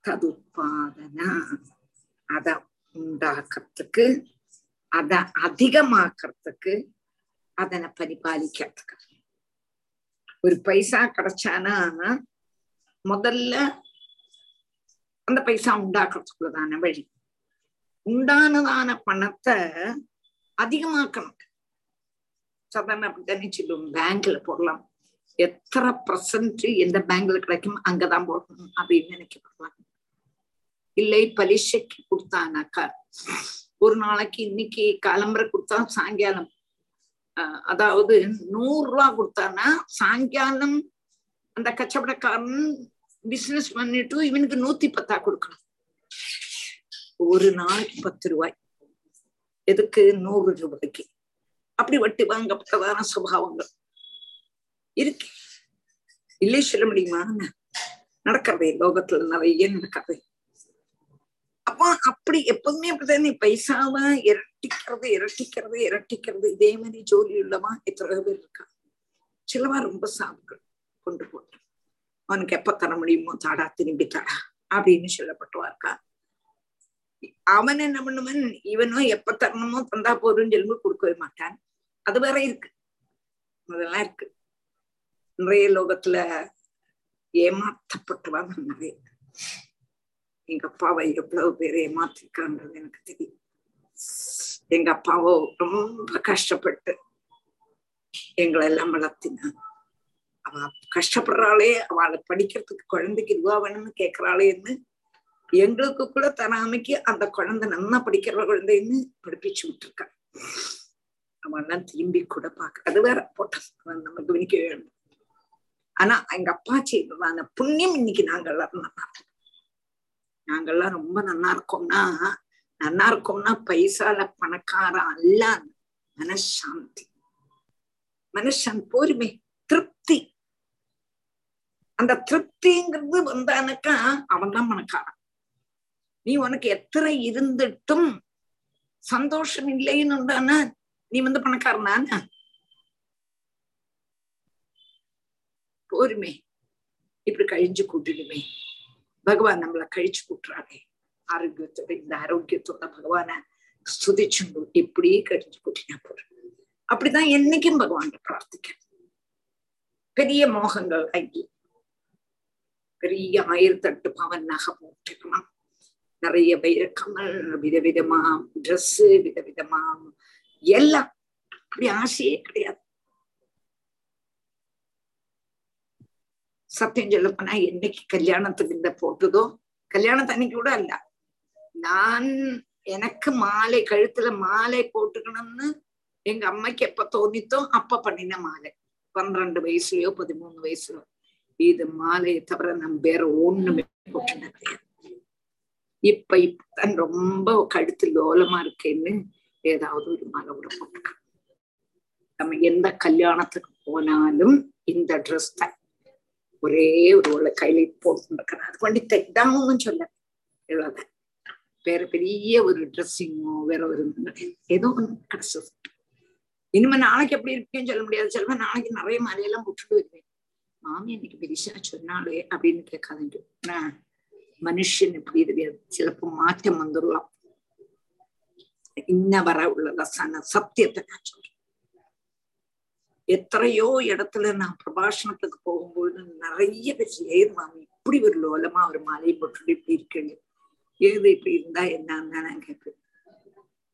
ததுபாதனா அத உண்டாக்கிறதுக்கு, அத அதிகமாக்கிறதுக்கு, அதனை பரிபாலிக்கிறதுக்கு. ஒரு பைசா கிடைச்சானா முதல்ல அந்த பைசா உண்டாக்குறதுக்குள்ளதான வழி. உண்டானதான பணத்தை அதிகமாக்கணும். சாதாரண அப்படித்தானே சொல்லுவோம். பேங்க்ல போடலாம், எத்தனை பர்சன்ட் எந்த பேங்க்ல கிடைக்கும் அங்கதான் போடணும் அப்படின்னு நினைக்க போடலாம். இல்லை பலிஷைக்கு கொடுத்தானாக்கா ஒரு நாளைக்கு இன்னைக்கு கிளம்புற கொடுத்தா சாயங்காலம் அதாவது 100 ரூபா கொடுத்தானா சாயங்காலம் அந்த கச்சவடக்காரன் பிசினஸ் பண்ணிட்டு இவனுக்கு 110 கொடுக்கணும். ஒரு நாளைக்கு 10 ரூபாய் எதுக்கு 100 ரூபாய்க்கு அப்படி வட்டி வாங்கப்பட்டதான சுபாவங்கள் இருக்கு இல்லை சொல்ல முடியுமா? நடக்கிறதே லோகத்துல நிறைய நடக்கிறதே. அப்போ அப்படி எப்போதுமே அப்படித்தானே பைசாவை இரட்டிக்கிறது. இதே மாதிரி ஜோலி உள்ளவா எத்தனை பேர் இருக்கா? சிலவா ரொம்ப சாப்பிட்டு கொண்டு போட்டு அவனுக்கு எப்ப தர முடியுமோ தாடா திரும்பி தாடா அப்படின்னு சொல்லப்பட்டுவா இருக்கா. அவன் என்ன பண்ணுவன், இவனும் எப்ப தரணுமோ தந்தா போதும் சொல்லி கொடுக்கவே மாட்டான். அது வேற இருக்கு, அதெல்லாம் இருக்கு. நிறைய லோகத்துல ஏமாற்றப்பட்டுவாங்க. நிறைய எங்க அப்பாவை எவ்வளவு பேர் ஏமாத்திருக்கான்றது எனக்கு தெரியும். எங்க அப்பாவோ ரொம்ப கஷ்டப்பட்டு எங்களை எல்லாம் வளர்த்தினா. அவ கஷ்டப்படுறாளே, அவளை படிக்கிறதுக்கு குழந்தைக்கு இதுவா வேணும்னு கேட்கிறாளேன்னு எங்களுக்கு கூட தராமைக்கு அந்த குழந்தை நல்லா படிக்கிற குழந்தைன்னு படிப்பிச்சு விட்டுருக்கா. அவெல்லாம் திரும்பி கூட பார்க்க அது வேற போட்டோம் நம்ம கவனிக்க வேண்டும். ஆனா எங்க அப்பா செய்ததான புண்ணியம் இன்னைக்கு நாங்கள்லாம் நல்லா இருக்கோம். நாங்கள்லாம் ரொம்ப நல்லா இருக்கோம்னா பைசால பணக்காரம் அல்ல, மனசாந்தி போருமே திருப்தி. அந்த திருப்திங்கிறது வந்தானக்கா அவன் தான் பணக்காரன். நீ உனக்கு எத்தனை இருந்துட்டும் சந்தோஷம் இல்லைன்னு உண்டானா நீ பணக்காரனான போருமே. இப்படி கழிஞ்சு கூட்டிடுமே பகவான் நம்மளை கழிச்சு கூட்டுறானே ஆரோக்கியத்தோட, இந்த ஆரோக்கியத்தோட பகவான ஸ்துதிச்சுண்டு இப்படியே கழிஞ்சு கூட்டினா போற. அப்படிதான் என்னைக்கும் பகவான் பிரார்த்திக்க. பெரிய மோகங்கள் அங்கே பெரிய 1008 பவன் நகை போட்டுக்கணும், நிறைய வைரக்கமல், விதவிதமா ட்ரெஸ், விதவிதமா எல்லாம். அப்படி ஆசையே கிடையாது. சத்தியம் சொல்ல போனா என்னைக்கு கல்யாணத்துக்கு இந்த போட்டதோ, கல்யாணத்து அன்னைக்கு கூட அல்ல, நான் எனக்கு மாலை கழுத்துல மாலை போட்டுக்கணும்னு எங்க அம்மைக்கு எப்ப தோணித்தோ அப்ப பண்ணின மாலை, 12 வயசுலயோ 13 வயசுலயோ. இது மாலையை தவிர நம்ம வேற ஒண்ணுமே போட்டுன கிடையாது. இப்ப இப்பதான் ரொம்ப கழுத்து லோலமா இருக்கேன்னு ஏதாவது ஒரு மாலை கூட போட்டுக்க. நம்ம எந்த கல்யாணத்துக்கு போனாலும் இந்த ட்ரெஸ் தான் ஒரே ஒரு உள்ள கையில போட்டு அது கொண்டு தைதாமன்னு சொல்ல இவ்வளவு வேற பெரிய ஒரு ட்ரெஸ்ஸிங்கோ வேற ஒரு ஏதோ ஒன்று கிடைச்சது. இனிமே நாளைக்கு எப்படி இருக்குன்னு சொல்ல முடியாது. சிலவன் நாளைக்கு நிறைய மலையெல்லாம் போட்டுட்டு வருவேன். மாமி இன்னைக்கு பெரிசா சொன்னாலே அப்படின்னு கேட்காதுங்க. ஆனா மனுஷன் எப்படி தெரியாது, சிலப்போ மாற்றம் வந்துடலாம். இன்ன வர உள்ளதான சத்தியத்தை நான் சொல்றேன். எத்தனையோ இடத்துல நான் பிரபாஷணத்துக்கு போகும்போது நிறைய பேர் ஏது மாமி இப்படி ஒரு லோலமா ஒரு மாலையை போட்டுட்டு இப்படி இருக்கேன், ஏது இப்படி இருந்தா என்னன்னு நான் கேட்பேன்.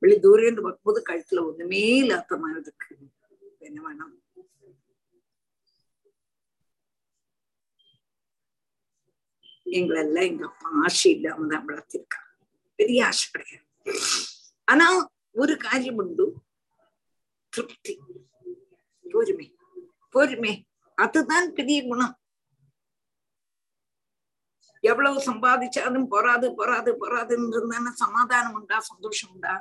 வெளி தூரம் இருந்து பார்க்கும்போது கழுத்துல ஒண்ணுமே இல்லாத மாதிரி இருக்கு. என்ன வேணாம் எங்களெல்லாம் எங்க அப்பா ஆசை இல்லாம தான் வளர்த்திருக்காங்க. பெரிய ஆசை கிடையாது. ஆனா ஒரு காரியம் உண்டு, திருப்தி, பொறுமை. பொறுமை அதுதான் பெரிய குணம். எவ்வளவு சம்பாதிச்சாலும் பொறாதுன்னு இருந்தானே சமாதானம் உண்டா, சந்தோஷம் உண்டா?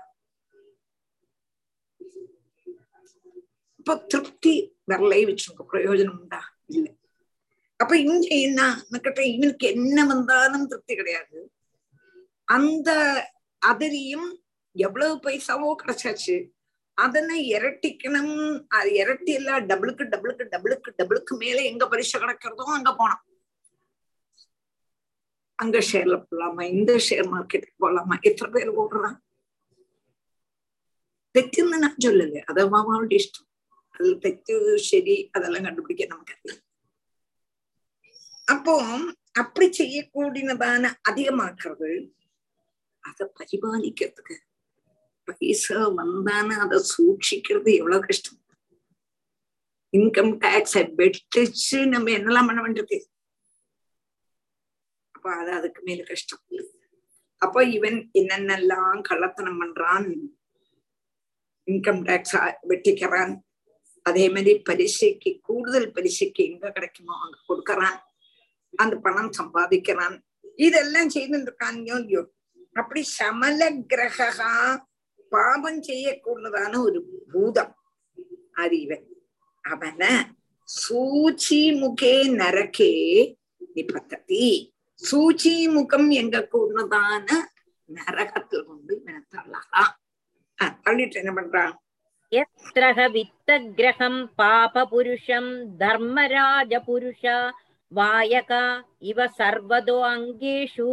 இப்ப திருப்தி வரலையே வச்சுங்க, பிரயோஜனம் உண்டா? இல்லை. அப்ப இங்க என்ன கேட்ட, இவனுக்கு என்ன வந்தாலும் திருப்தி கிடையாது. அந்த அதிரியும் எவ்வளவு பைசாவோ கிடைச்சாச்சு, அதனை இரட்டிக்கணும். அது இரட்டி இல்ல, டபுளுக்கு மேல எங்க பரிசு கிடைக்கிறதோ அங்க போனோம். அங்க ஷேர்ல போலாமா, இந்த ஷேர் மார்க்கெட்டுக்கு போலாமா, எத்தனை பேர் போடுறான்? தெச்சுன்னு நான் சொல்லலை, அது மாமாவோட இஷ்டம். அதுல தெச்சு சரி அதெல்லாம் கண்டுபிடிக்க நமக்கு அறிய. அப்போ அப்படி செய்யக்கூடியதான அதிகமாக்குறது, அதை பரிபாலிக்கிறதுக்கு பைசா வந்தான அதை சூட்சிக்கிறது எவ்வளவு கஷ்டம். இன்கம் டாக்ஸ வெட்டிச்சு நம்ம என்னெல்லாம் பண்ண வேண்டியது. அப்ப அது அதுக்கு மேல கஷ்டம். அப்போ இவன் என்னென்னலாம் கள்ளத்தனம் பண்றான், இன்கம் டாக்ஸ் வெட்டிக்கிறான், அதே மாதிரி பரிசைக்கு கூடுதல் பரிசைக்கு எங்க கிடைக்குமோ அங்க கொடுக்கறான், அந்த பணம் சம்பாதிக்கிறான், இதெல்லாம் செய்துட்டு இருக்கான்னு இல்லையோ. அப்படி சமல கிரகா பாபம் செய்யக்கூடதான ஒரு பூதம் அது இவன். அவன சூச்சி முகே நரக்கே நிபத்தி, சூச்சி முகம் எங்க கூடதான நரகத்துல கொண்டு இவனை தள்ளலாம். தள்ளிட்டு என்ன பண்றான், பாபபுருஷம் தர்மராஜ புருஷா வாயகா இவ சர்வதா அங்கேஷு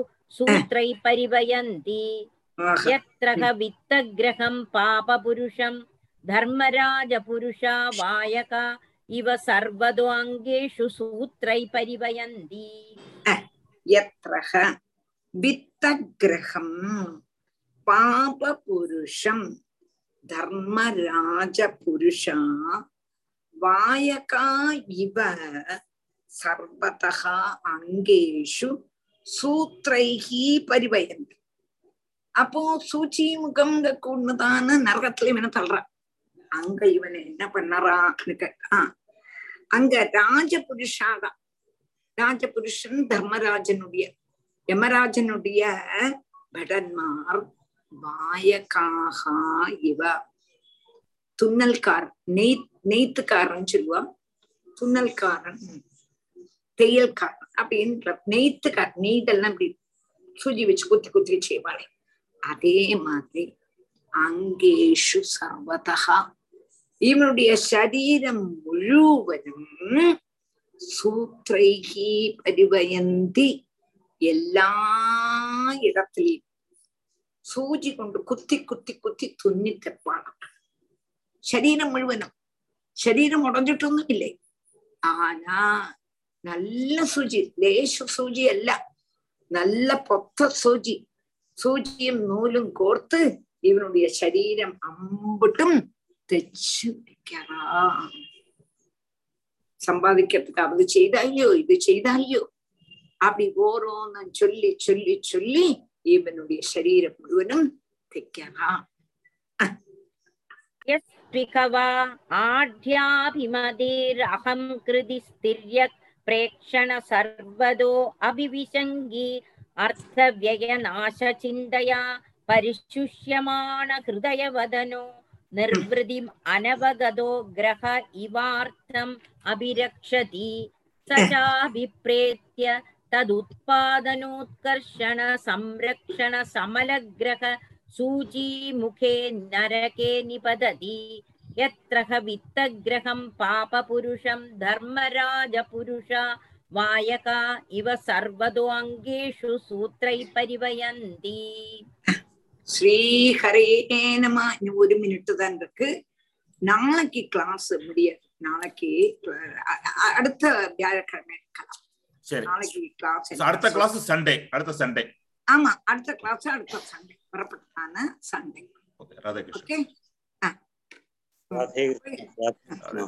சூத்ரைஹி பரிவயந்தி. அப்போ சூச்சி முகம் கூடதான நரகத்துல இவனை தள்ளுறான். அங்க இவனை என்ன பண்ணறான்னு கேட்டான். அங்க ராஜபுருஷாதான், ராஜபுருஷன் தர்மராஜனுடைய யமராஜனுடைய படன்மார் வாயகாக இவ துண்ணல்காரன், நெய்த்துக்காரன் சொல்லுவா, துண்ணல்காரன், தையல்காரன் அப்படின்ற நெய்த்துக்காரன், நெய்தெல்லாம் இப்படி சூஜி வச்சு குத்தி குத்தி செய்வாளே அதே மாதிரி அங்கேஷு சர்வதா இவனுடைய சரீரம் முழுவதும் சூத்ரைகி பரிவயந்தி எல்லா இடத்திலையும் சூஜி கொண்டு குத்தி குத்தி குத்தி துண்ணி தப்பாளாம் சரீரம் முழுவதும். சரீரம் உடஞ்சிட்டொன்னும் இல்லை, ஆனா நல்ல சூஜி, லேச சூஜி அல்ல, நல்ல பொத்த சூஜி, சூஜியும் நூலும் கோர்த்து இவனுடைய சரீரம் அம்பட்டும் தைச்சு வைக்கிறா. சம்பாதிக்கிறதுக்கு அது செய்தாயோ இது செய்தாயோ அப்படி ஓரோன்னு சொல்லி சொல்லி சொல்லி இவனுடைய சரீரம் முழுவதும் தைக்கிறா. தர்மராஜபுருஷா வாயகா இவ சர்வதோ அங்கேஷு சூத்ரை பரிவயந்தி. ஸ்ரீஹரே நம. இன்னும் ஒரு மினிட்டு தான் இருக்கு. நாளைக்கு கிளாஸ் முடியாது, நாளைக்கு அடுத்த வியாழக்கிழமை இருக்கலாம். நாளைக்கு கிளாஸ், அடுத்த கிளாஸ் சண்டே, அடுத்த சண்டே. ஆமா, அடுத்த கிளாஸ் அடுத்த சண்டே, வரப்பட்டான Sunday. Okay, Radhe Krishna. Okay, Radhe Krishna.